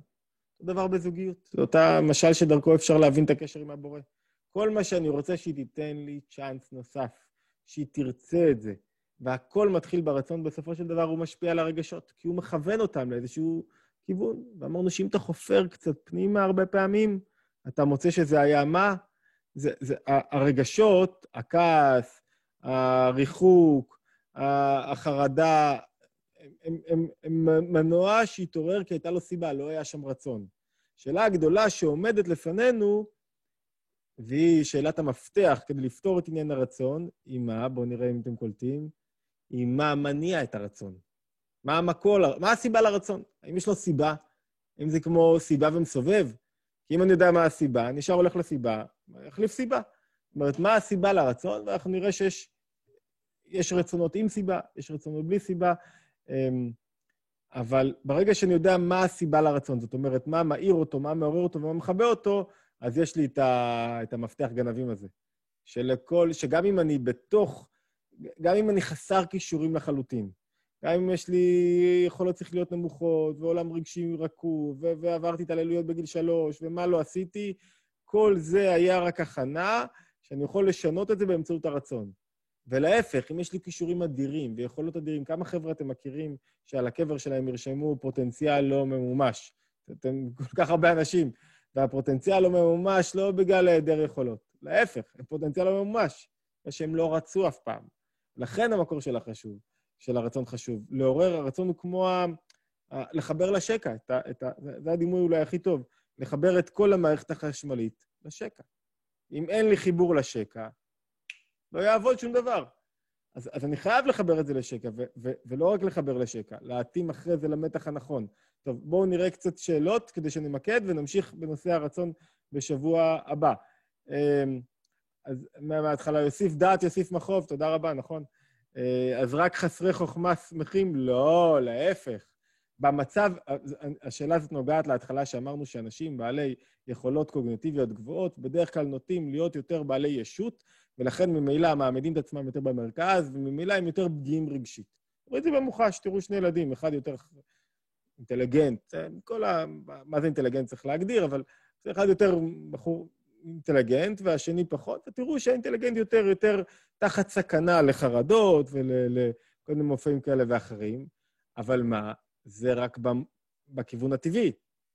אותו דבר בזוגיות. זה אותה משל שדרכו אפשר להבין את הקשר עם הבורא. כל מה שאני רוצה שהיא תיתן לי צ'אנס נוסף, שהיא תרצה את זה. והכל מתחיל ברצון, בסופו של דבר הוא משפיע על הרגשות, כי הוא מכוון אותם לאיזשהו כיוון. ואמרנו שאם אתה חופר קצת פנימה הרבה פעמים, אתה מוצא שזה היה מה? זה, זה, הרגשות, הכעס, הריחוק, החרדה, הם, הם, הם, הם מנוע שהתעורר כי הייתה לו סיבה, לא היה שם רצון. שאלה הגדולה שעומדת לפנינו, והיא שאלת המפתח כדי לפתור את עניין הרצון, היא מה? בואו נראה אם אתם קולטים. היא מה מניע את הרצון? מה המקור? מה הסיבה לרצון? האם יש לו סיבה? אם זה כמו סיבה ומסובב? כי אם אני יודע מה הסיבה, נשאר הולך לסיבה, החליף סיבה. זאת אומרת, מה הסיבה לרצון? ואנחנו נראה שיש יש רצונות עם סיבה, יש רצונות בלי סיבה, אבל ברגע שאני יודע מה הסיבה לרצון, זאת אומרת, מה מאיר אותו, מה מעורר אותו ומה מחבא אותו, אז יש לי את, ה... את המפתח גנבים הזה. שלכל... שגם אם אני בתוך, גם אם אני חסר כישורים לחלוטין, גם אם יש לי יכולות שכליות נמוכות, ועולם רגשי רקוב, ו... ועברתי את התעללויות בגיל שלוש, ומה לא עשיתי, כל זה היה רק הכנה, שאני יכול לשנות את זה באמצעות הרצון. ולהפך, אם יש לי כישורים אדירים ויכולות אדירים, כמה חבר'ה אתם מכירים שעל הקבר שלהם ירשמו פוטנציאל לא ממומש? אתם כל כך הרבה אנשים, והפוטנציאל לא ממומש לא בגלל היעדר יכולות. להפך, הפוטנציאל לא ממומש, ושהם לא רצו אף פעם. לכן המקור של החשוב, של הרצון חשוב. לעורר הרצון הוא כמו ה... לחבר לשקע, את ה... את ה... זה הדימוי אולי הכי טוב, לחבר את כל המערכת החשמלית לשקע. אם אין לי חיבור לשקע, לא יעבוד שום דבר. אז, אז אני חייב לחבר את זה לשקע, ו, ו, ולא רק לחבר לשקע, להתאים אחרי זה למתח הנכון. טוב, בואו נראה קצת שאלות כדי שנמקד, ונמשיך בנושא הרצון בשבוע הבא. אז מההתחלה, יוסיף דעת, יוסיף מחוב, תודה רבה, נכון? אז רק חסרי חוכמה שמחים? לא, להפך. במצב, השאלה הזאת נוגעת להתחלה שאמרנו שאנשים בעלי יכולות קוגניטיביות גבוהות, בדרך כלל נוטים להיות יותר בעלי ישות, ולכן ממילא מעמידים את עצמם יותר במרכז, וממילא הם יותר פגיעים רגשית. תראו את זה במוחש, תראו שני ילדים, אחד יותר אינטליגנט, כל ה... מה זה אינטליגנט צריך להגדיר, אבל זה אחד יותר בחור אינטליגנט, והשני פחות, ותראו שהאינטליגנט יותר יותר תחת סכנה לחרדות, ולכל מיני מופעים כאלה ואחרים, אבל מה? זה רק בכיוון הטבעי.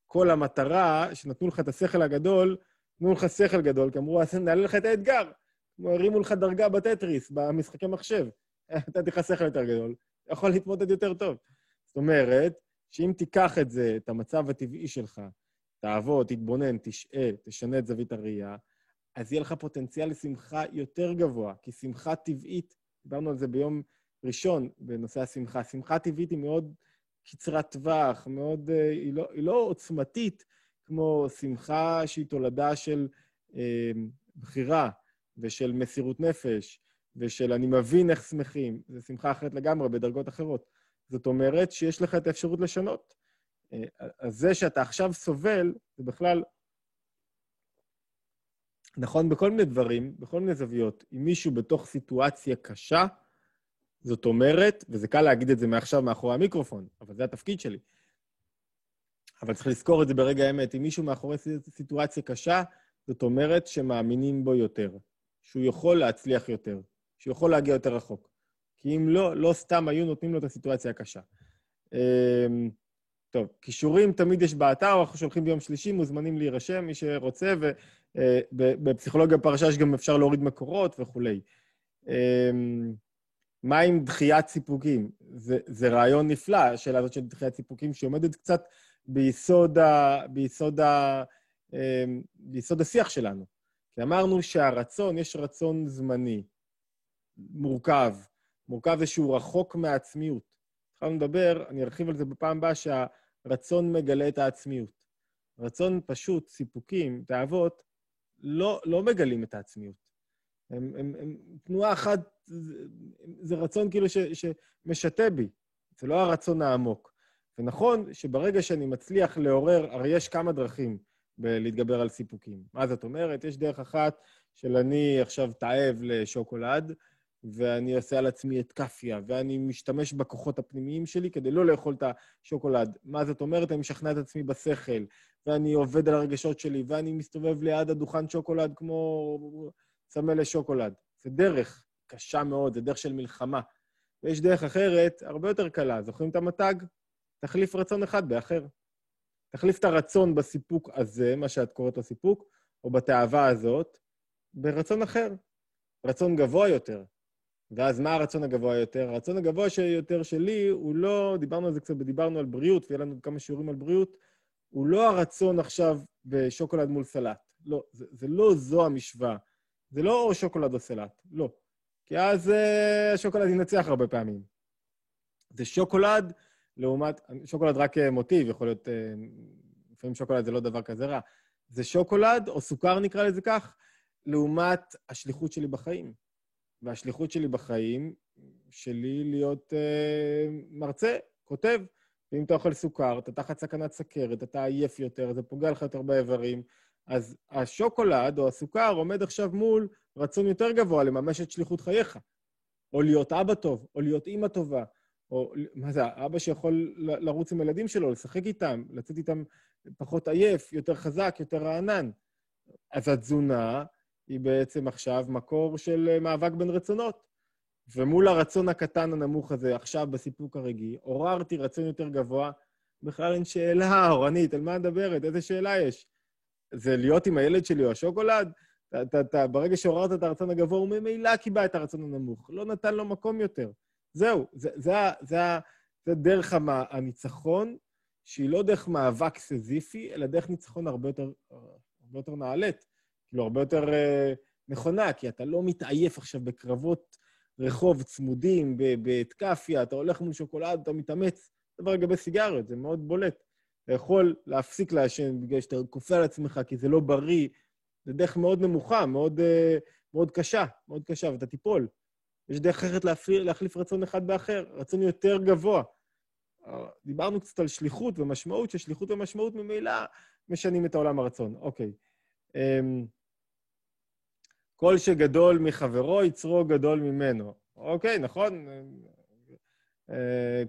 כל המטרה שנתנו לך את השכל הגדול, נתנו לך שכל גדול, כי אמרו, נעלה לך את האתגר. הרימו לך דרגה בטטריס, במשחקי מחשב. אתה תיכנס שכל יותר גדול, יכול להתמודד יותר טוב. זאת אומרת, שאם תיקח את זה, את המצב הטבעי שלך, תעבוד, תתבונן, תשאל, תשנה את זווית הראייה, אז יהיה לך פוטנציאל לשמחה יותר גבוה, כי שמחה טבעית, דיברנו על זה ביום ראשון בנושא השמחה, שמחה טבעית היא מאוד קצרת טווח, מאוד, היא לא, היא לא עוצמתית, כמו שמחה שהיא תולדה של אה, בחירה, ושל מסירות נפש, ושל אני מבין איך שמחים. זו שמחה אחרת לגמרי, בדרגות אחרות. זאת אומרת שיש לך את האפשרות לשנות. אז זה שאתה עכשיו סובל, זה בכלל נכון בכל מיני דברים, בכל מיני זוויות. אם מישהו בתוך סיטואציה קשה, זאת אומרת, וזה קל להגיד את זה מעכשיו מאחורי המיקרופון, אבל זה התפקיד שלי. אבל צריך לזכור את זה ברגע האמת. אם מישהו מאחורי סיטואציה קשה, זאת אומרת שמאמינים בו יותר. שהוא יכול להצליח יותר, שהוא יכול להגיע יותר רחוק. כי אם לא, לא סתם היו נותנים לו את הסיטואציה הקשה. טוב, כישורים תמיד יש באתר, אנחנו שולחים ביום שלישי, מוזמנים להירשם, מי שרוצה, ובפסיכולוגיה פרשש גם אפשר להוריד מקורות וכו'. מה עם דחיית סיפוקים? זה, זה רעיון נפלא, השאלה הזאת של דחיית סיפוקים, שעומדת קצת ביסוד, ה, ביסוד, ה, ביסוד השיח שלנו. ואמרנו שהרצון, יש רצון זמני, מורכב. מורכב זה שהוא רחוק מהעצמיות. התחלנו לדבר, אני ארחיב על זה בפעם הבאה, שהרצון מגלה את העצמיות. רצון פשוט, סיפוקים, תאוות, לא, לא מגלים את העצמיות. הם, הם, הם, תנועה אחת, זה, זה רצון כאילו ש, שמשתה בי. זה לא הרצון העמוק. ונכון שברגע שאני מצליח לעורר, הרי יש כמה דרכים בלהתגבר על סיפוקים. מה זאת אומרת? יש דרך אחת של אני עכשיו תאב לשוקולד, ואני עושה על עצמי התקפיה, ואני משתמש בכוחות הפנימיים שלי כדי לא לאכול את השוקולד. מה זאת אומרת? אני משכנע את עצמי בשכל, ואני עובד על הרגשות שלי, ואני מסתובב ליד הדוכן שוקולד כמו סמל לשוקולד. זה דרך קשה מאוד, זה דרך של מלחמה. ויש דרך אחרת, הרבה יותר קלה. זוכרים את המתג? תחליף רצון אחד באחר. תחליף את הרצון בסיפוק הזה, מה שאת קוראת לו סיפוק, או בתאווה הזאת, ברצון אחר. רצון גבוה יותר. ואז מה הרצון הגבוה יותר? הרצון הגבוה שיותר שלי הוא לא, דיברנו על זה קצת, דיברנו על בריאות, ויהיה לנו כמה שיעורים על בריאות, הוא לא הרצון עכשיו בשוקולד מול סלט. לא, זה, זה לא זו המשוואה. זה לא או שוקולד או סלט, לא. כי אז uh, השוקולד ינצח הרבה פעמים. זה שוקולד לעומת, שוקולד רק מוטיב, יכול להיות, uh, לפעמים שוקולד זה לא דבר כזה רע. זה שוקולד או סוכר נקרא לזה כך, לעומת השליחות שלי בחיים. והשליחות שלי בחיים, שלי להיות uh, מרצה, כותב, ואם אתה אוכל סוכר, אתה תחת סכנת סכרת, אתה עייף יותר, זה פוגע לך יותר באיברים, אז השוקולד או הסוכר עומד עכשיו מול רצון יותר גבוה לממש את שליחות חייך, או להיות אבא טוב, או להיות אמא טובה, או מה זה, אבא שיכול לרוץ עם הילדים שלו, לשחק איתם, לצאת איתם פחות עייף, יותר חזק, יותר רענן. אז התזונה היא בעצם עכשיו מקור של מאבק בין רצונות. ומול הרצון הקטן הנמוך הזה, עכשיו בסיפוק הרגעי, עוררתי רצון יותר גבוה, בכלל אין שאלה, אורנית, על מה מדברת? איזה שאלה יש? זה להיות עם הילד שלי או השוקולד? אתה, אתה, אתה, ברגע שעוררת את הרצון הגבוה, הוא ממילא קיבל את הרצון הנמוך, לא נתן לו מקום יותר. זהו, זה, זה, זה, זה דרך הניצחון, שהיא לא דרך מאבק סזיפי, אלא דרך ניצחון הרבה יותר, הרבה יותר נעלית, כאילו הרבה יותר נכונה, כי אתה לא מתעייף עכשיו בקרבות רחוב צמודים, בתקפיה, אתה הולך מול שוקולד, אתה מתאמץ, זה דבר לגבי סיגריות, זה מאוד בולט. אתה יכול להפסיק לעשן בגלל שאתה כופה על עצמך, כי זה לא בריא, זה דרך מאוד נמוכה, מאוד, מאוד קשה, מאוד קשה, ואתה תיפול. יש דרך אחרת להחליף, להחליף רצון אחד באחר, רצון יותר גבוה. דיברנו קצת על שליחות ומשמעות, ששליחות ומשמעות ממילא משנים את העולם הרצון. אוקיי. כל שגדול מחברו, יצרו גדול ממנו. אוקיי, נכון?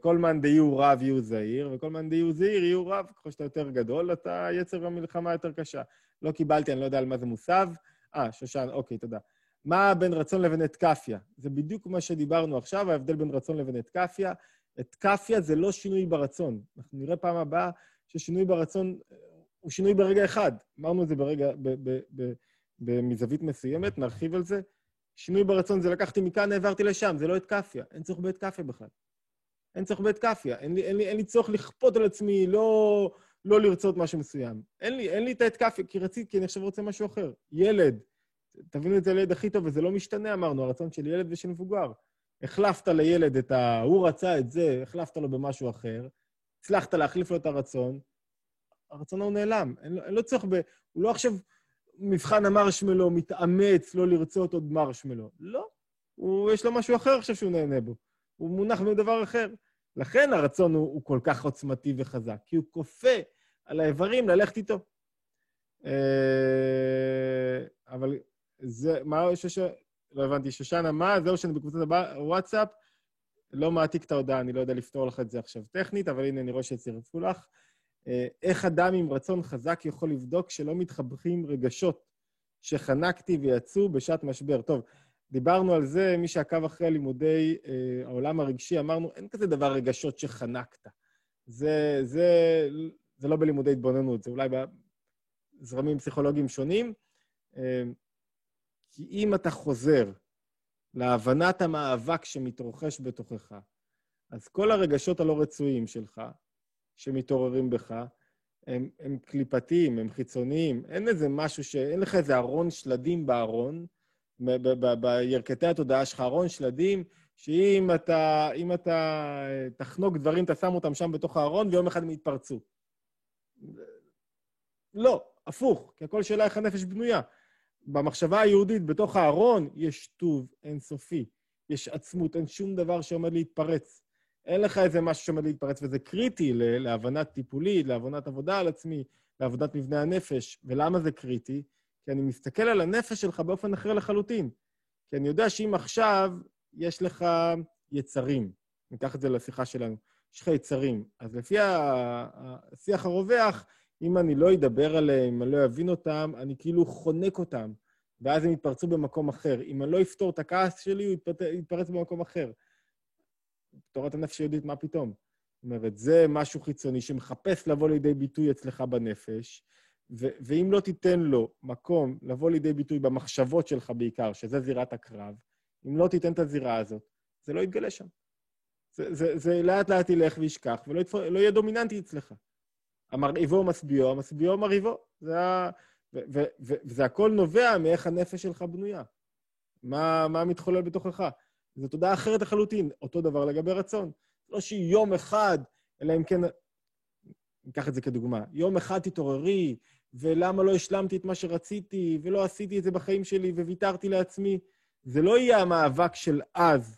כל מאן דיהו רב יהיו זהיר, וכל מאן דיהו זהיר יהיו רב. ככל שאתה יותר גדול, אתה יצר המלחמה יותר קשה. לא קיבלתי, אני לא יודע על מה זה מוסב. אה, שושן, אוקיי, תודה. מה בין רצון לבין התקפיה? זה בדיוק מה שדיברנו עכשיו, ההבדל בין רצון לבין התקפיה. התקפיה זה לא שינוי ברצון. אנחנו נראה פעם הבאה ששינוי ברצון הוא שינוי ברגע אחד. אמרנו את זה ברגע, במזווית מסוימת, נרחיב על זה. שינוי ברצון זה לקחתי מכאן, העברתי לשם, זה לא התקפיה. אין צורך בהתקפיה בכלל. אין צורך בהתקפיה. אין לי, אין לי, אין לי צורך לכפות על עצמי, לא, לא לרצות משהו מסוים. אין לי, אין לי את ההתקפיה, כי רציתי, כי אני עכשיו רוצה משהו אחר. ילד, תבינו את זה לילד הכי טוב, וזה לא משתנה, אמרנו, הרצון של ילד ושל מבוגר. החלפת לילד את ה... הוא רצה את זה, החלפת לו במשהו אחר, הצלחת להחליף לו את הרצון, הרצון הוא נעלם. אין לו, אין לו צורך ב... הוא לא עכשיו מבחן המרשמלו, מתאמץ, לא לרצות עוד מרשמלו. לא. הוא, יש לו משהו אחר עכשיו שהוא נהנה בו. הוא מונח מדבר אחר. לכן הרצון הוא, הוא כל כך עוצמתי וחזק, כי הוא כופה על האיברים ללכת איתו. אה, אבל... זה, מה, שש... לא הבנתי, שושנה, מה? זהו שאני בקבוצת הוואטסאפ, לא מעתיק את ההודעה, אני לא יודע לפתור לך את זה עכשיו טכנית, אבל הנה אני רואה שצירפו לך. איך אדם עם רצון חזק יכול לבדוק שלא מתחברים רגשות שחנקתי ויצאו בשעת משבר? טוב, דיברנו על זה, מי שעקב אחרי הלימודי אה, העולם הרגשי, אמרנו, אין כזה דבר רגשות שחנקת. זה, זה, זה לא בלימודי התבוננות, זה אולי בזרמים פסיכולוגיים שונים. אה, כי אם אתה חוזר להבנת המאבק שמתרחש בתוכך, אז כל הרגשות הלא רצויים שלך, שמתעוררים בך, הם, הם קליפתיים, הם חיצוניים, אין איזה משהו ש... אין לך איזה ארון שלדים בארון, בירכתי התודעה שלך, ארון שלדים, שאם אתה, אם אתה תחנוק דברים, אתה שם אותם שם בתוך הארון, ויום אחד הם יתפרצו. לא, הפוך, כי הכל שאלה איך הנפש בנויה. במחשבה היהודית, בתוך הארון, יש טוב אינסופי, יש עצמות, אין שום דבר שעומד להתפרץ. אין לך איזה משהו שעומד להתפרץ, וזה קריטי להבנת טיפולית, להבנת עבודה על עצמי, לעבודת מבנה הנפש. ולמה זה קריטי? כי אני מסתכל על הנפש שלך באופן אחר לחלוטין. כי אני יודע שאם עכשיו יש לך יצרים, ניקח את זה לשיחה שלנו, יש לך יצרים. אז לפי השיח הרווח, אם אני לא אדבר עליהם, אם אני לא אבין אותם, אני כאילו חונק אותם, ואז הם יתפרצו במקום אחר. אם אני לא אפתור את הכעס שלי, הוא יתפרץ במקום אחר. תורת הנפש היהודית, מה פתאום? זאת אומרת, זה משהו חיצוני שמחפש לבוא לידי ביטוי אצלך בנפש, ו- ואם לא תיתן לו מקום לבוא לידי ביטוי במחשבות שלך בעיקר, שזה זירת הקרב, אם לא תיתן את הזירה הזאת, זה לא יתגלה שם. זה, זה, זה לאט לאט ילך וישכח, ולא יתפור, לא יהיה דומיננטי אצלך. המרעיבו מסביעו, המסביעו מרעיבו. זה ה... ו- ו- ו- ו- וזה הכל נובע מאיך הנפש שלך בנויה. מה, מה מתחולל בתוכך? זו תודעה אחרת החלוטין, אותו דבר לגבי רצון. לא שיום אחד, אלא אם כן, ניקח את זה כדוגמה, יום אחד תתעוררי, ולמה לא השלמתי את מה שרציתי, ולא עשיתי את זה בחיים שלי, וויתרתי לעצמי. זה לא יהיה המאבק של אז,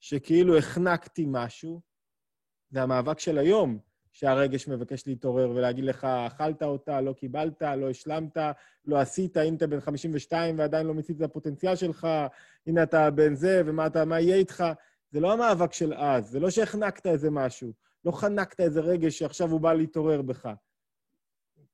שכאילו החנקתי משהו, זה המאבק של היום, שהרגש מבקש להתעורר ולהגיד לך, אכלת אותה, לא קיבלת, לא השלמת, לא עשית, אם אתה בן חמישים ושתיים ועדיין לא מצית את הפוטנציאל שלך, הנה אתה בן זה, ומה אתה, מה יהיה איתך? זה לא המאבק של אז, זה לא שהחנקת איזה משהו, לא חנקת איזה רגש שעכשיו הוא בא להתעורר בך.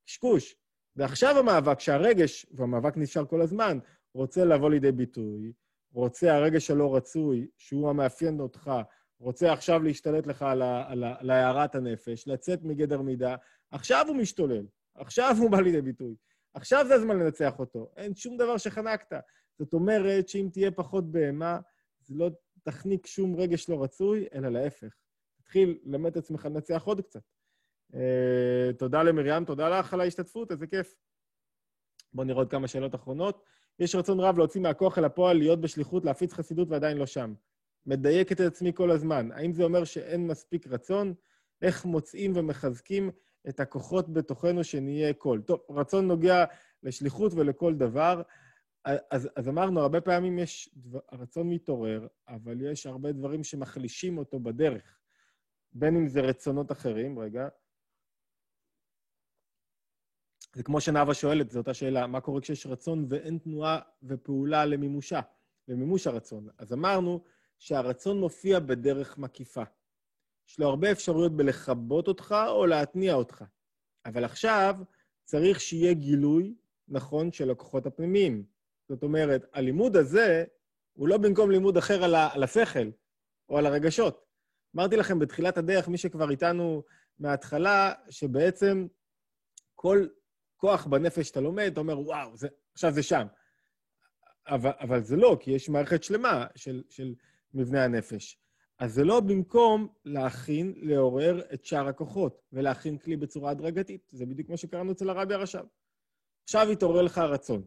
שקוש. ועכשיו המאבק שהרגש, והמאבק נשאר כל הזמן, רוצה לבוא לידי ביטוי, רוצה הרגש הלא רצוי, שהוא המאפיין אותך, רוצה עכשיו להשתלט לך על, על, על הערת הנפש, לצאת מגדר מידה, עכשיו הוא משתולל, עכשיו הוא בא לידי ביטוי, עכשיו זה הזמן לנצח אותו, אין שום דבר שחנקת. זאת אומרת שאם תהיה פחות בהמה, זה לא תחניק שום רגש לא רצוי, אלא להפך. תתחיל למד עצמך לנצח עוד קצת. אה, תודה למריאם, תודה לך על ההשתתפות, איזה כיף. בואו נראה עוד כמה שאלות אחרונות. יש רצון רב להוציא מהכוח אל הפועל, להיות בשליחות, להפיץ חסידות ועדיין לא שם. מדייקת את עצמי כל הזמן. האם זה אומר שאין מספיק רצון? איך מוצאים ומחזקים את הכוחות בתוכנו שנהיה כל? טוב, רצון נוגע לשליחות ולכל דבר. אז, אז אמרנו, הרבה פעמים יש דבר, רצון מתעורר, אבל יש הרבה דברים שמחלישים אותו בדרך. בין אם זה רצונות אחרים, רגע. זה כמו שנאווה שואלת, זו אותה שאלה, מה קורה כשיש רצון ואין תנועה ופעולה למימושה, למימוש הרצון? אז אמרנו, שהרצון מופיע בדרך מקיפה. יש לו הרבה אפשרויות בלחבות אותך או להתניע אותך. אבל עכשיו צריך שיהיה גילוי נכון של הכוחות הפנימיים. זאת אומרת, הלימוד הזה הוא לא במקום לימוד אחר על, ה- על השכל או על הרגשות. אמרתי לכם בתחילת הדרך, מי שכבר איתנו מההתחלה, שבעצם כל כוח בנפש אתה לומד, אתה אומר, וואו, זה, עכשיו זה שם. אבל, אבל זה לא, כי יש מערכת שלמה של... של מבנה הנפש. אז זה לא במקום להכין, לעורר את שאר הכוחות, ולהכין כלי בצורה הדרגתית. זה בדיוק כמו שקראנו אצל הרבי הרשב. עכשיו התעורר לך הרצון.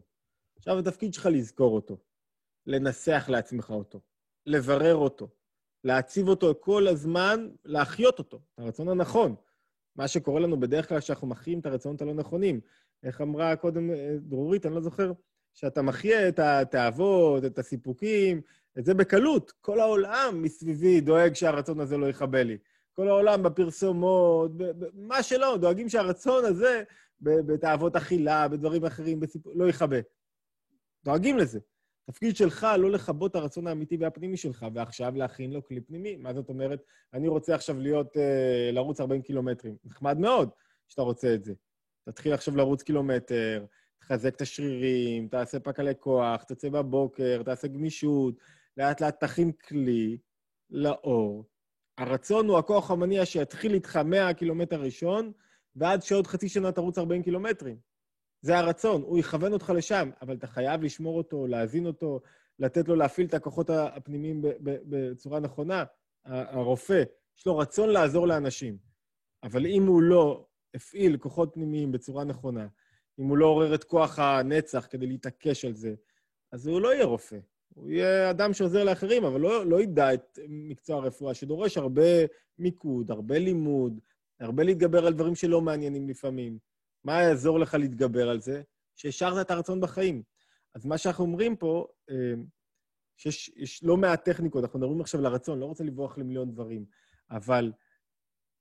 עכשיו התפקיד שלך לזכור אותו, לנסח לעצמך אותו, לברר אותו, להציב אותו כל הזמן, להחיות אותו, הרצון הנכון. מה שקורה לנו בדרך כלל שאנחנו מחיים את הרצונות הלא נכונים. איך אמרה קודם דרורית, אני לא זוכר, שאתה מחיה את התאוות, את הסיפוקים, את זה בקלות. כל העולם מסביבי דואג שהרצון הזה לא יחבל לי. כל העולם בפרסומות, ב- ב- מה שלא, דואגים שהרצון הזה, בתאוות אכילה, בדברים אחרים, בסיפוק, לא יחבל. דואגים לזה. תפקיד שלך לא לחבות הרצון האמיתי והפנימי שלך, ועכשיו להכין לו כלי פנימי. מה זאת אומרת? אני רוצה עכשיו להיות, אה, לרוץ ארבעים קילומטרים. נחמד מאוד שאתה רוצה את זה. תתחיל עכשיו לרוץ קילומטר, תחזק את השרירים, תעשה פקלי כוח, תצא בבוקר, תעשה גמישות, לאט לאט תכין כלי לאור. הרצון הוא הכוח המניע שיתחיל איתך מאה קילומטר ראשון, ועד שעוד חצי שנה תרוץ ארבעים קילומטרים. זה הרצון, הוא יכוון אותך לשם, אבל אתה חייב לשמור אותו, להזין אותו, לתת לו להפעיל את הכוחות הפנימיים בצורה נכונה. הרופא, יש לו רצון לעזור לאנשים, אבל אם הוא לא הפעיל כוחות פנימיים בצורה נכונה, אם הוא לא עורר את כוח הנצח כדי להתעקש על זה, אז הוא לא יהיה רופא. הוא יהיה אדם שעוזר לאחרים, אבל לא, לא ידע את מקצוע הרפואה, שדורש הרבה מיקוד, הרבה לימוד, הרבה להתגבר על דברים שלא מעניינים לפעמים. מה יעזור לך להתגבר על זה? שהשארת את הרצון בחיים. אז מה שאנחנו אומרים פה, שיש יש לא מעט טכניקות, אנחנו מדברים עכשיו לרצון, לא רוצה לבוח למיליון דברים, אבל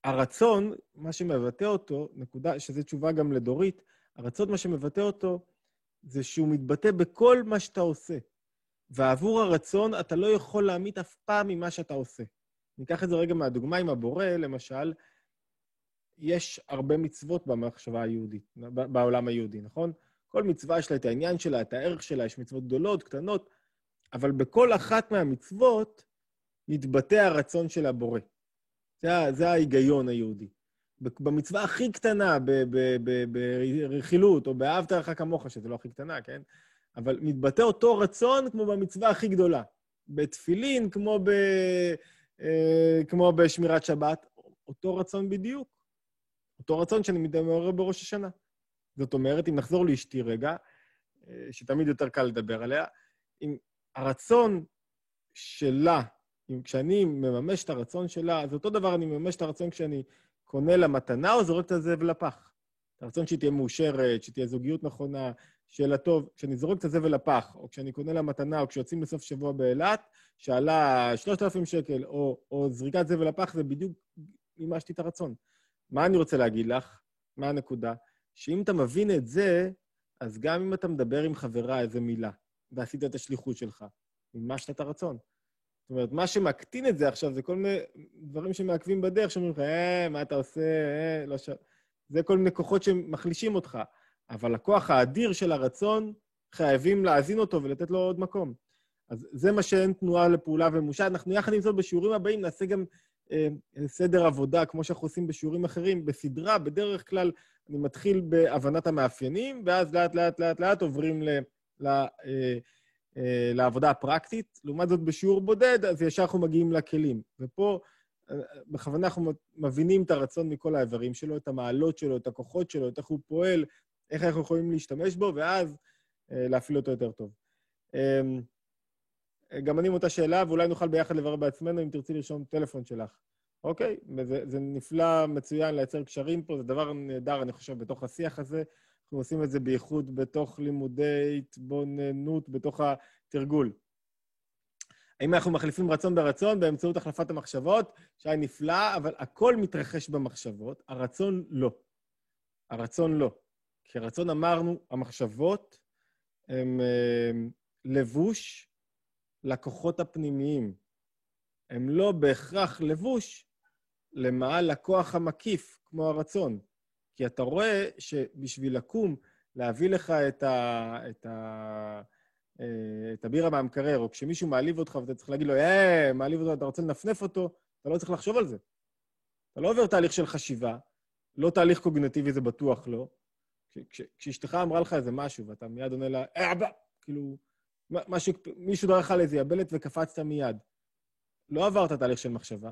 הרצון, מה שמבטא אותו, נקודה, שזו תשובה גם לדורית, הרצון, מה שמבטא אותו, זה שהוא מתבטא בכל מה שאתה עושה. ועבור הרצון, אתה לא יכול להעמיד אף פעם ממה שאתה עושה. ניקח את זה רגע מהדוגמה עם הבורא, למשל, יש הרבה מצוות במחשבה היהודית, בעולם היהודי, נכון? כל מצווה יש לה את העניין שלה, את הערך שלה, יש מצוות גדולות, קטנות, אבל בכל אחת מהמצוות מתבטא הרצון של הבורא. זה, זה ההיגיון היהודי. במצווה הכי קטנה, ברכילות, או באהבת ערך כמוך, שזה לא הכי קטנה, כן? אבל מתבטא אותו רצון כמו במצווה הכי גדולה. בתפילין, כמו, ב, אה, כמו בשמירת שבת, אותו רצון בדיוק. אותו רצון שאני מדבר בראש השנה. זאת אומרת, אם נחזור לאשתי רגע, שתמיד יותר קל לדבר עליה, אם הרצון שלה, אם כשאני מממש את הרצון שלה, אז אותו דבר אני מממש את הרצון כשאני קונה למתנה או זורק את הזאב לפח. הרצון שהיא תהיה מאושרת, שתהיה זוגיות נכונה, שאלה טוב, כשאני זורק את הזבל לפח, או כשאני קונה לה מתנה, או כשיוצאים לסוף שבוע באילת, שעלה שלושת אלפים שקל, או, או זריקת זבל לפח, זה בדיוק מימשתי את הרצון. מה אני רוצה להגיד לך? מה הנקודה? שאם אתה מבין את זה, אז גם אם אתה מדבר עם חברה איזה מילה, ועשית את השליחות שלך, מימשת את הרצון. זאת אומרת, מה שמקטין את זה עכשיו, זה כל מיני דברים שמעכבים בדרך, שאומרים לך, אה, מה אתה עושה, אה, לא ש... זה כל מיני כוחות שמחלישים אותך. אבל הכוח האדיר של הרצון, חייבים להזין אותו ולתת לו עוד מקום. אז זה מה שאין תנועה לפעולה ומושעת. אנחנו יחד עם זאת בשיעורים הבאים נעשה גם אה, סדר עבודה, כמו שאנחנו עושים בשיעורים אחרים, בסדרה, בדרך כלל אני מתחיל בהבנת המאפיינים, ואז לאט לאט לאט לאט עוברים ל, ל, אה, אה, לעבודה הפרקטית. לעומת זאת בשיעור בודד, אז ישר אנחנו מגיעים לכלים. ופה אה, בכוונה אנחנו מבינים את הרצון מכל העברים שלו, את המעלות שלו, את הכוחות שלו, את איך הוא פועל, איך אנחנו יכולים להשתמש בו, ואז אה, להפעיל אותו יותר טוב. אה, גם אני עם אותה שאלה, ואולי נוכל ביחד לברר בעצמנו, אם תרצי לרשום טלפון שלך. אוקיי? זה, זה נפלא, מצוין, לייצר קשרים פה, זה דבר נהדר, אני חושב, בתוך השיח הזה. אנחנו עושים את זה בייחוד בתוך לימודי התבוננות, בתוך התרגול. האם אנחנו מחליפים רצון ברצון, באמצעות החלפת המחשבות, שהיה נפלא, אבל הכל מתרחש במחשבות, הרצון לא. הרצון לא. כי הרצון אמרנו, המחשבות הם לבוש לכוחות הפנימיים. הם לא בהכרח לבוש למעל הכוח המקיף, כמו הרצון. כי אתה רואה שבשביל לקום, להביא לך את, ה, את, ה, את הבירה מהמקרר, או כשמישהו מעליב אותך ואתה צריך להגיד לו, אה, מעליב אותך, אתה רוצה לנפנף אותו, אתה לא צריך לחשוב על זה. אתה לא עובר תהליך של חשיבה, לא תהליך קוגניטיבי, זה בטוח לא. כשאשתך אמרה לך איזה משהו, ואתה מיד עונה לה, אה, אבא, כאילו, משהו, מישהו דרך על איזה יבלת וקפצת מיד. לא עברת תהליך של מחשבה.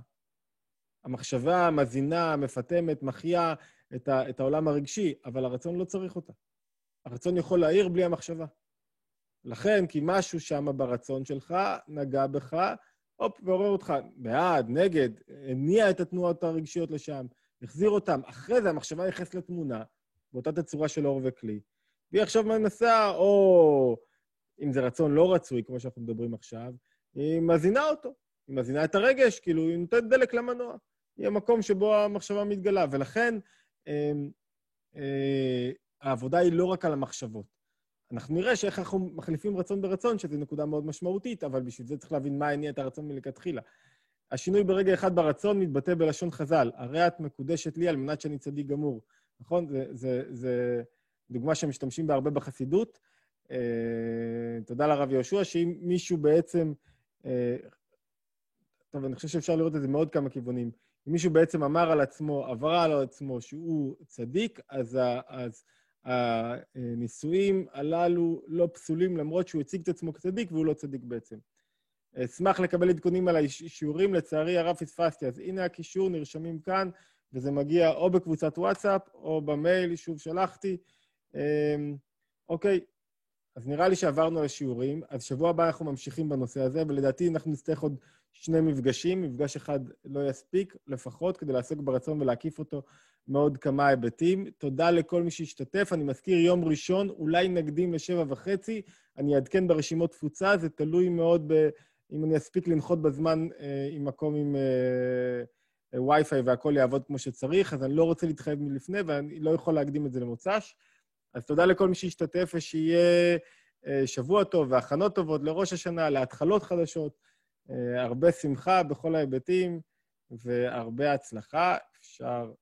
המחשבה מזינה, מפתמת, מחיה את, ה, את העולם הרגשי, אבל הרצון לא צריך אותה. הרצון יכול להעיר בלי המחשבה. לכן, כי משהו שם ברצון שלך, נגע בך, הופ, ועורר אותך, בעד, נגד, הניע את התנועות הרגשיות לשם, החזיר אותם. אחרי זה המחשבה ייחס לתמונה, באותה תצורה של אור וכלי. והיא עכשיו מנסה, או אם זה רצון לא רצוי, כמו שאנחנו מדברים עכשיו, היא מזינה אותו, היא מזינה את הרגש, כאילו היא נותנת דלק למנוע. היא המקום שבו המחשבה מתגלה, ולכן אה, אה, העבודה היא לא רק על המחשבות. אנחנו נראה שאיך אנחנו מחליפים רצון ברצון, שזו נקודה מאוד משמעותית, אבל בשביל זה צריך להבין מה הניע את הרצון מלכתחילה. השינוי ברגע אחד ברצון מתבטא בלשון חז"ל, הרי את מקודשת לי על מנת שאני צדיק גמור. נכון? זה, זה, זה דוגמה שמשתמשים בה הרבה בחסידות. אה, תודה לרב יהושע, שאם מישהו בעצם, אה, טוב, אני חושב שאפשר לראות את זה מאוד כמה כיוונים, אם מישהו בעצם אמר על עצמו, עברה על עצמו שהוא צדיק, אז, ה, אז הניסויים הללו לא פסולים, למרות שהוא הציג את עצמו כצדיק, והוא לא צדיק בעצם. אשמח לקבל עדכונים על השיעורים, לצערי הרב פספסתי, אז הנה הקישור, נרשמים כאן, וזה מגיע או בקבוצת וואטסאפ, או במייל, שוב שלחתי. אוקיי, אז נראה לי שעברנו לשיעורים, אז שבוע הבא אנחנו ממשיכים בנושא הזה, ולדעתי אנחנו נצטרך עוד שני מפגשים, מפגש אחד לא יספיק לפחות, כדי לעסוק ברצון ולהקיף אותו מאוד כמה היבטים. תודה לכל מי שהשתתף, אני מזכיר יום ראשון, אולי נקדים לשבע וחצי, אני אעדכן ברשימות תפוצה, זה תלוי מאוד ב... אם אני אספיק לנחות בזמן אה, עם מקום עם אה, וי-פיי והכל יעבוד כמו שצריך, אז אני לא רוצה להתחייב מלפני, ואני לא יכול להקדים את זה למוצ"ש. אז תודה לכל מי שהשתתף, ושיהיה אה, שבוע טוב והכנות טובות לראש השנה, להתחלות חדשות, אה, הרבה שמחה בכל ההיבטים, והרבה הצלחה. אפשר